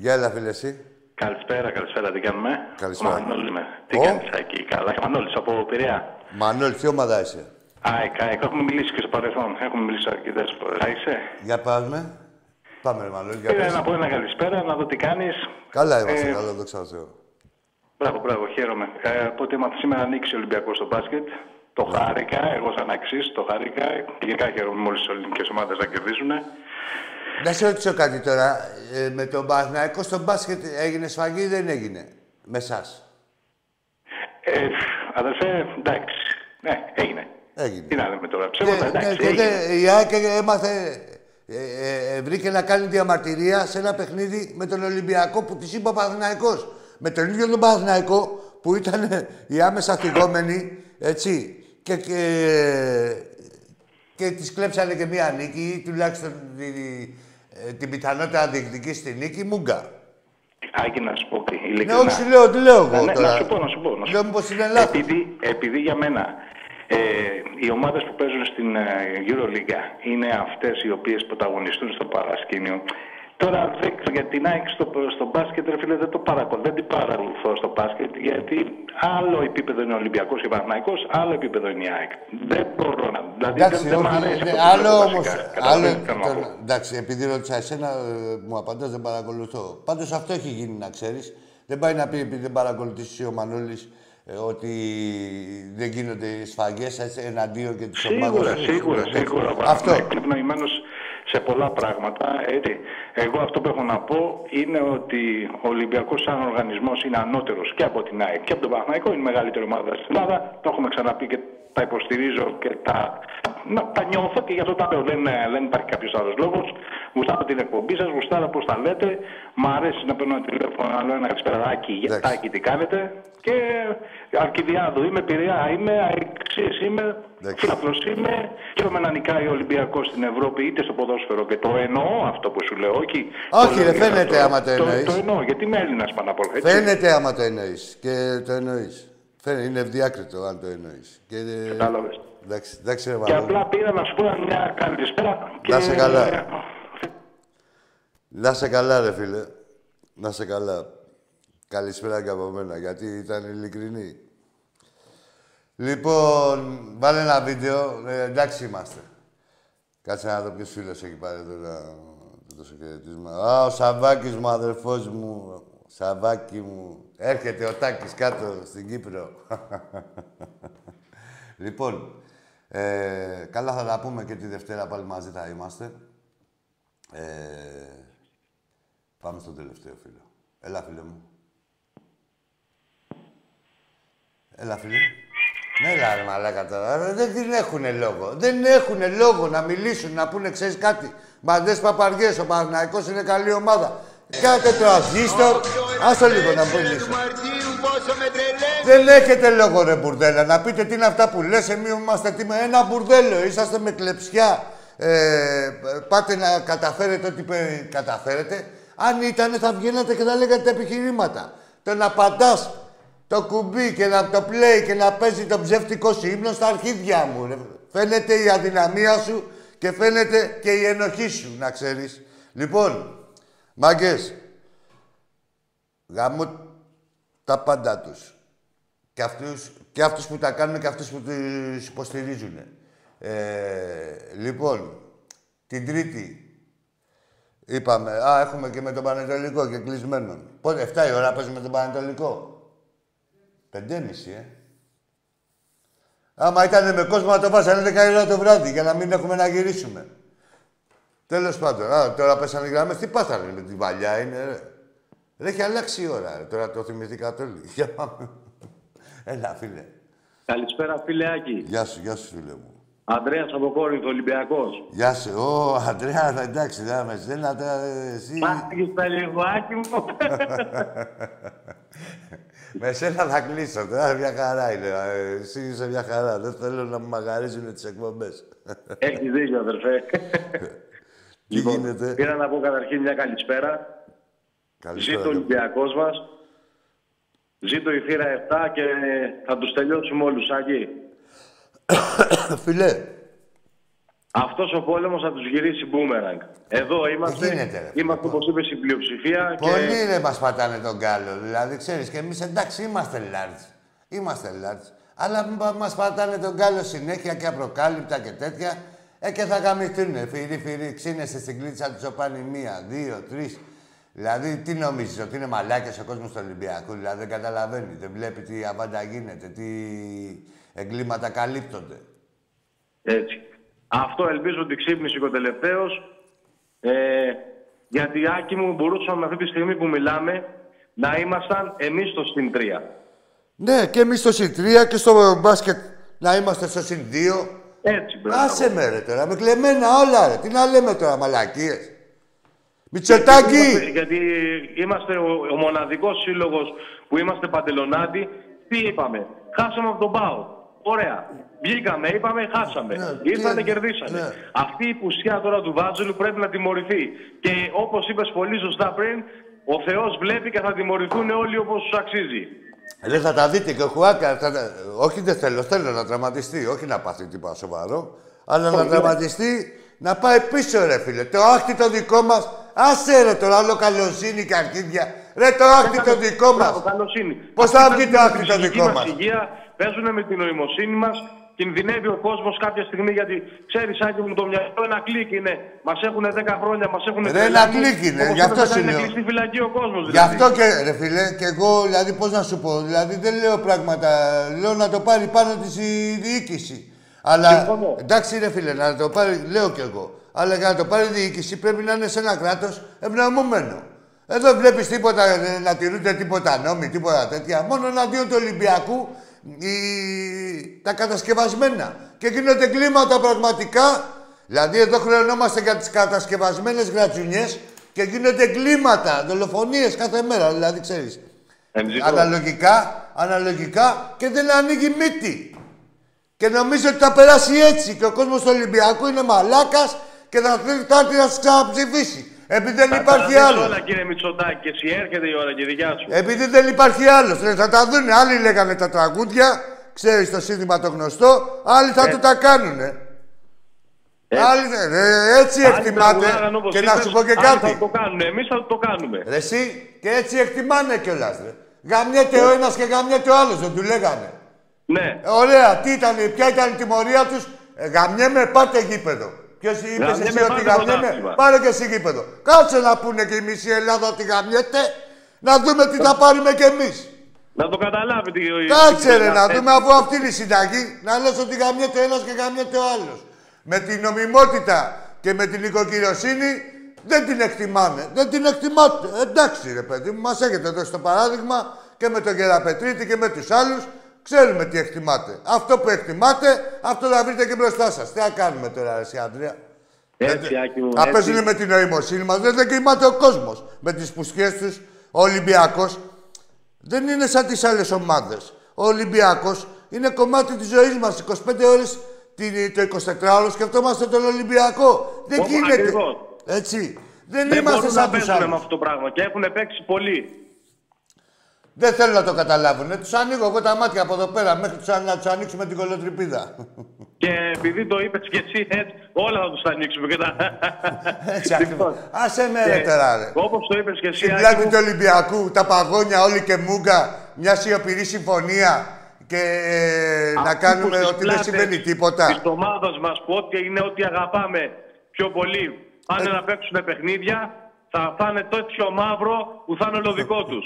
Γεια έλα φίλε εσύ. Καλησπέρα, καλησπέρα. Τι κάνουμε? Καλησπέρα. Μανώλη με. Τι κάνεις εκεί? Καλά. Μανώλης από Πειραιά. Μανώλη, τι ομάδα είσαι? Αεκ. Έχουμε μιλήσει και στο παρελθόν. Έχουμε μιλήσει αρκετές φορές. Θα είσαι? Για πάμε. Πάμε ρε Μανώλη. Πήρα να πω ένα καλησπέρα, να δω τι κάνεις. Καλά είμαστε, καλά το ξαναθέω. Μπράβο, χαίρομαι. Από ό,τι έμαθα σήμερα ανοίξει ο Ολυμπιακός στο μπάσκετ. Το χάρηκα, εγώ σαν Αξής, το χάρηκα. Γενικά χαίρομαι μόλις τις ελληνικές ομάδες να κερδίζουν. Να σε ρωτήσω κάτι τώρα. Με τον Παναθηναϊκό στο μπάσκετ έγινε σφαγή ή δεν έγινε? Με εσάς. Αδερφέ, εντάξει. Ναι, έγινε. Τι να λέμε τώρα, ψέματα, εντάξει. Η ΑΕΚ έμαθε, βρήκε να κάνει διαμαρτυρία σε ένα παιχνίδι με τον Ολυμπιακό που της είπε ο Παναθηναϊκός. Με τον ίδιο τον Παναθηναϊκό που ήταν οι άμεσα θυγόμενοι, έτσι. Και της κλέψανε και μία νίκη, ή τουλάχιστον την πιθανότητα να διεκδικήσει τη νίκη, μούγκα. Άκη να σου πω τι, ειλικρινά. Ναι, όχι, λέω, τι λέω εγώ τώρα. Να σου πω. Λέω μήπως είναι λάθος. Επειδή για μένα οι ομάδες που παίζουν στην EuroLeague είναι αυτές οι οποίες πρωταγωνιστούν στο παρασκήνιο. Τώρα για την ΑΕΚ στο μπάσκετ, ρε φίλε, δεν την παρακολουθώ στο μπάσκετ, γιατί άλλο επίπεδο είναι ο Ολυμπιακός και ο Παναθηναϊκός, άλλο επίπεδο είναι η ΑΕΚ. Δεν μπορώ να... Δηλαδή δεν μ' αρέσει το άλλο. Εντάξει, επειδή ρώτησα εσένα, μου απαντάς δεν παρακολουθώ. Πάντως αυτό έχει γίνει, να ξέρεις. Δεν πάει να πει επειδή δεν παρακολουθήσεις ο Μανώλης ότι δεν γίνονται σφαγές εναντίον και της ομάδας. Σίγουρα. Αυτό. Σε πολλά πράγματα, έτσι. Εγώ αυτό που έχω να πω είναι ότι ο Ολυμπιακός σαν οργανισμός είναι ανώτερος και από την ΑΕΚ και από τον Παναθηναϊκό, είναι η μεγαλύτερη ομάδα στην Ελλάδα. Το έχουμε ξαναπεί και τα υποστηρίζω και τα νιώθω και γι' αυτό τα λέω. Δεν υπάρχει κάποιος άλλος λόγος. Γουστάρω την εκπομπή σας, γουστάρω πώς τα λέτε. Μ' αρέσει να παίρνω ένα τηλέφωνο, να λέω ένα εξπεράκι για τάκι τι κάνετε. Και Αρκιδιάδου είμαι, Πειραιά είμαι, Αεξής είμαι, Φιλαπλός είμαι. Χαίρομαι να νικάει ο Ολυμπιακός στην Ευρώπη είτε στο ποδόσφαιρο, και το εννοώ αυτό που σου λέω. Όχι, ρε, φαίνεται άμα το εννοείς. Το εννοώ, γιατί είμαι Έλληνας πάνω απ' όλα. Φαίνεται άμα το εννοείς και το εννοείς. Είναι ευδιάκριτο αν το εννοείς. Κατάλαβες. Και απλά πήρα να σου πω μια καλησπέρα. Να σε καλά. Να σε καλά, ρε φίλε. Να σε καλά. Καλησπέρα και από μένα, γιατί ήταν ειλικρινή. Λοιπόν, βάλε ένα βίντεο. Εντάξει είμαστε. Κάτσε να δω ποιος φίλος έχει πάρει τώρα το συγχαιρετισμό. Α, ο Σαββάκης μου, αδερφός μου. Σαββάκι μου. Έρχεται ο Τάκης κάτω στην Κύπρο. Λοιπόν, καλά θα τα πούμε και τη Δευτέρα πάλι μαζί θα είμαστε. Πάμε στον τελευταίο φίλο. Έλα, φίλε μου. Έλα, φίλε. Ναι, έλα, ρε μαλάκα τώρα. Δεν έχουνε λόγο. Δεν έχουνε λόγο να μιλήσουν, να πούνε, ξέρεις κάτι. Μπαντές παπαριές, ο Παναθηναϊκός είναι καλή ομάδα. Κάτε το ασύστο. Άστο λίγο να μιλήσω. Δεν έχετε λόγο, ρε μπουρδέλα. Να πείτε τι είναι αυτά που λες, εμείς είμαστε τι με ένα μπουρδέλο. Είσαστε με κλεψιά. Πάτε να καταφέρετε ό,τι καταφέρετε. Αν ήτανε, θα βγαίνατε και θα λέγατε τα επιχειρήματα. Το να πατάς το κουμπί και να το play και να παίζει τον ψεύτικο σου ύμνο στα αρχίδια μου. Φαίνεται η αδυναμία σου και φαίνεται και η ενοχή σου, να ξέρεις. Λοιπόν, μάγκες, γαμώ τα πάντα τους. Και αυτούς που τα κάνουν και αυτούς που τους υποστηρίζουν. Λοιπόν, την Τρίτη είπαμε, έχουμε και με τον Πανετολικό και κλεισμένο. Πότε, 7 η ώρα παίζουμε τον Πανετολικό. 5.30, Άμα ήταν με κόσμο να το βάζανε 10 ώρα το βράδυ για να μην έχουμε να γυρίσουμε. Τέλος πάντων, τώρα πέσανε οι γραμμές. Τι πάθανε με τη βαλιά είναι, ρε. Έχει αλλάξει η ώρα, ρε. Τώρα το θυμηθήκατε όλοι. Για πάμε. Έλα, φίλε. Καλησπέρα, φίλε Άκη. Γεια σου, φίλε μου. Ανδρέας από Κόρινθο, Ολυμπιακός. Γεια σου. Ανδρέα, εντάξει, δεν με στέλνατε εσύ. Πάστηκες τα λιγουάκι μου. Με σένα θα κλείσω, τώρα μια χαρά είναι. Εσύ είσαι μια χαρά, δεν θέλω να μου μαγαρίζουν τις εκπομπές. Έχεις δίκιο, αδερφέ. Λοιπόν, γίνεται. Πήρα να πω καταρχήν μια καλησπέρα. Ζήτω ο Ολυμπιακός μας. Ζήτω η θύρα 7 και θα τους τελειώσουμε όλους, Άκη. Φιλέ. Αυτός ο πόλεμος θα τους γυρίσει μπούμεραγκ. Εδώ είμαστε, γίνεται, είμαστε όπως είπες η πλειοψηφία. Πολλοί δεν μας πατάνε τον κάλο, δηλαδή ξέρεις και εμείς εντάξει είμαστε large. Είμαστε large. Αλλά μας πατάνε τον κάλο συνέχεια και απροκάλυπτα και τέτοια. Και θα γαμηθούνε. Φυρί, ξύνεσαι στην κλίτσα του Τσοπάνη 1, 2, 3. Δηλαδή τι νομίζεις, ότι είναι μαλάκες ο κόσμος του Ολυμπιακού. Δηλαδή δεν καταλαβαίνει, δεν βλέπει τι αβάντα γίνεται, τι εγκλήματα καλύπτονται. Έτσι. Αυτό ελπίζω ότι ξύπνησε και ο τελευταίος. Γιατί, Άκη μου, μπορούσαμε αυτή τη στιγμή που μιλάμε να ήμασταν εμείς στο συν 3. Ναι, και εμείς στο συν 3 και στο μπάσκετ να είμαστε στο συν 2. Έτσι, μπράβο. Άσε με ρε τώρα, με κλεμμένα όλα ρε. Τι να λέμε τώρα, μαλακίες. Μητσοτάκη! Γιατί είμαστε ο μοναδικός σύλλογος που είμαστε παντελονάτι. Τι είπαμε, χάσαμε από τον Πάο. Ωραία. Βγήκαμε, είπαμε, χάσαμε. Ναι, ήρθανε, κερδίσανε. Ναι. Αυτή η πουσιά τώρα του Βάζελου πρέπει να τιμωρηθεί. Και όπως είπες πολύ σωστά πριν, ο Θεός βλέπει και θα τιμωρηθούν όλοι όπως τους αξίζει. Λέει, θα τα δείτε και ο Χουάκα. Όχι, δεν θέλω. Θέλω να τραυματιστεί. Όχι να πάθει τίποτα σοβαρό. Αλλά να τραυματιστεί, να πάει πίσω, ρε φίλε. Το άχτι το δικό μας. Άσε ρε τώρα, άλλο καλοσύνη και αρχίδια. Ρε το άχτι το δικό μας. Πώς θα βγει το άχτι το δικό μας. Παίζουν με την νοημοσύνη μας. Κινδυνεύει ο κόσμος κάποια στιγμή γιατί ξέρεις, Άκη μου, το μυαλό ένα κλικ είναι. Μας έχουν 10 χρόνια, μας έχουν κλικ. Ένα κλικ είναι, γι' αυτό είναι. Είναι κλειστή φυλακή ο κόσμος. Γι' αυτό και ρε φίλε, και εγώ, δηλαδή, πώς να σου πω, δηλαδή δεν λέω πράγματα. Λέω να το πάρει πάνω της η διοίκηση. Αλλά εντάξει, ρε φίλε, να το πάρει, λέω κι εγώ. Αλλά για να το πάρει η διοίκηση πρέπει να είναι σε ένα κράτος ευνομωμένο. Εδώ βλέπεις τίποτα, να τηρούνται τίποτα νόμοι, τίποτα τέτοια. Μόνο εναντίον του Ολυμπιακού. Τα κατασκευασμένα. Και γίνονται κλίματα πραγματικά. Δηλαδή εδώ χρεωνόμαστε για τις κατασκευασμένες γρατσουνιές και γίνονται κλίματα, δολοφονίες κάθε μέρα. Δηλαδή ξέρεις. Αναλογικά και δεν ανοίγει μύτη. Και νομίζω ότι θα περάσει έτσι. Και ο κόσμος του Ολυμπιακού είναι μαλάκας και θα θέλει κάτι να σας ξαναψηφίσει. Επειδή δεν υπάρχει άλλο. Όλα, κύριε Μητσοτάκη, και εσύ έρχεται η ώρα και δικιά σου. Επειδή δεν υπάρχει άλλο. Θα τα δουν. Άλλοι λέγανε τα τραγούδια, ξέρεις το σύνθημα το γνωστό, άλλοι θα του τα κάνουνε. Έτσι εκτιμάται. Και να σου πω και κάτι. Άλλοι θα το κάνουν. Εμείς θα το κάνουμε. Ρε, εσύ και έτσι εκτιμάνε κιόλας. Γαμιέται ο ένας και γαμιέται ο άλλος. Δεν του λέγανε. Ναι. Ωραία. Τι ήταν, ποια ήταν η τιμωρία τους. Γαμιέμαι, πάτε γήπεδο. Ποιος είπε εσύ ότι γαμιέμαι, πάρε και εσύ γήπεδο. Κάτσε να πούνε και η μισή Ελλάδα ότι γαμιέται, να δούμε τι θα πάρουμε κι εμείς. Να το καταλάβει τι γεωργία. Κάτσε ρε, να δούμε αφού αυτή είναι η συνταγή, να λες ότι γαμιέται ο ένας και γαμιέται ο άλλος. Με την νομιμότητα και με την οικοκυροσύνη δεν την εκτιμάνε. Δεν την εκτιμάτε. Εντάξει ρε παιδί μου, μας έχετε εδώ στο παράδειγμα και με τον Γεραπετρίτη και με τους άλλους. Ξέρουμε τι εκτιμάτε. Αυτό που εκτιμάτε, αυτό θα βρείτε και μπροστά σας. Τι θα κάνουμε τώρα, εσύ, Αντρέα. Έτσι, Άκη μου. Θα παίζουν με την νοημοσύνη μας. Δεν κοιμάται ο κόσμος. Με τις πουσιές τους, ο Ολυμπιακός δεν είναι σαν τις άλλες ομάδες. Ο Ολυμπιακός είναι κομμάτι της ζωής μας. 25 ώρες το 24ωρο σκεφτόμαστε τον Ολυμπιακό. Δεν γίνεται. Ακριβώς. Έτσι. Δεν είμαστε σαν τους άλλους. Με αυτό το πράγμα και έχουν παίξει πολύ. Δεν θέλω να το καταλάβουνε. Τους ανοίγω εγώ τα μάτια από εδώ πέρα μέχρι να τους ανοίξουμε την κολοτρυπίδα. Και επειδή το είπες και εσύ, έτσι, όλα θα τους ανοίξουμε και τα... Έτσι ακριβώς. Άσε με ρε τώρα ρε. Όπως το είπες και εσύ... Στην πλάτη του Ολυμπιακού, τα παγόνια όλοι και μούγκα, μια σιωπηρή συμφωνία και να κάνουμε ότι δεν συμβαίνει τίποτα. Της ομάδας μας που ό,τι είναι ό,τι αγαπάμε πιο πολύ, πάνε να παίξουν παιχνίδια. Θα φάνε τέτοιο μαύρο που θα είναι ο δικό τους.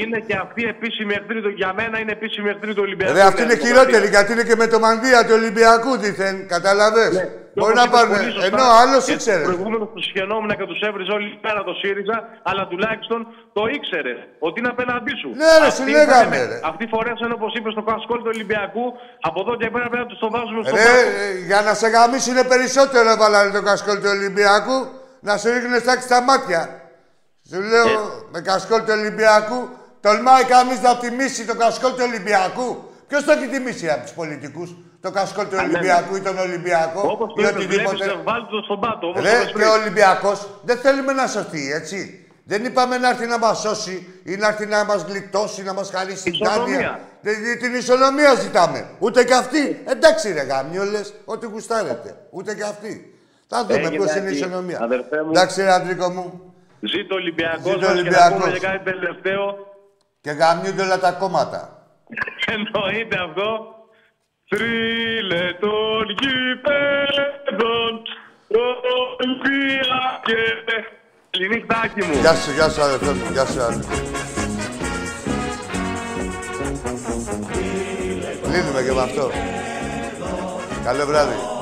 Είναι και αυτή η επίσημη εχθρή του. Για μένα είναι επίσημη εχθρή του Ολυμπιακού. Ρε, αυτή είναι χειρότερη γιατί είναι και με το μανδύα του Ολυμπιακού δίθεν. Καταλαβες. Ναι. Μπορεί να πάρουν. Ενώ άλλος ήξερε. Προηγούμενος τους συγχαινόμουν και τους έβριζε όλη πέρα το ΣΥΡΙΖΑ, αλλά τουλάχιστον το ήξερε ότι είναι απέναντί σου. Ναι, ρε, σου λέγαμε. Ρε. Αυτοί φορέσαν όπως είπε στο κασκόλ του Ολυμπιακού, από εδώ και πέρα πρέπει να του το βάζουμε στο κασκόλ. Για να σε γαμίσουν περισσότερο έβαλαν το κασκόλ του Ολυμπιακού. Να σου ρίχνουν στάξει στα μάτια. Σου λέω με κασκόλ του Ολυμπιακού Τολμάει κανείς να τιμήσει το κασκόλ του Ολυμπιακού. Ποιος το έχει τιμήσει από τους πολιτικούς, το κασκόλ του Ολυμπιακού ή τον Ολυμπιακό ή οτιδήποτε. Ρε και ο Ολυμπιακός δεν θέλουμε να σωθεί, έτσι. Δεν είπαμε να έρθει να μας σώσει ή να έρθει να μας γλιτώσει, να μας χαρίσει την τάδια. Την ισονομία ζητάμε. Ούτε κι αυτή. Εντάξει ρε γαμιόλες, ό,τι γουστάρετε. Ούτε κι αυτή. Θα δούμε ποιος είναι η ισονομία. Εντάξει ρε Αντρίκο μου. Ζήτω Ολυμπιακός μας και να πούμε και κάτι τελευταίο. Και γαμιούνται όλα τα κόμματα. Εννοείται αυτό. Τρίλετων γηπέδων Ολυμπιακέ. Λινιχτάκι μου. Γεια σου, γεια σου αδερφέ μου, γεια σου αδερφέ. Λύνουμε και με αυτό. Καλό βράδυ.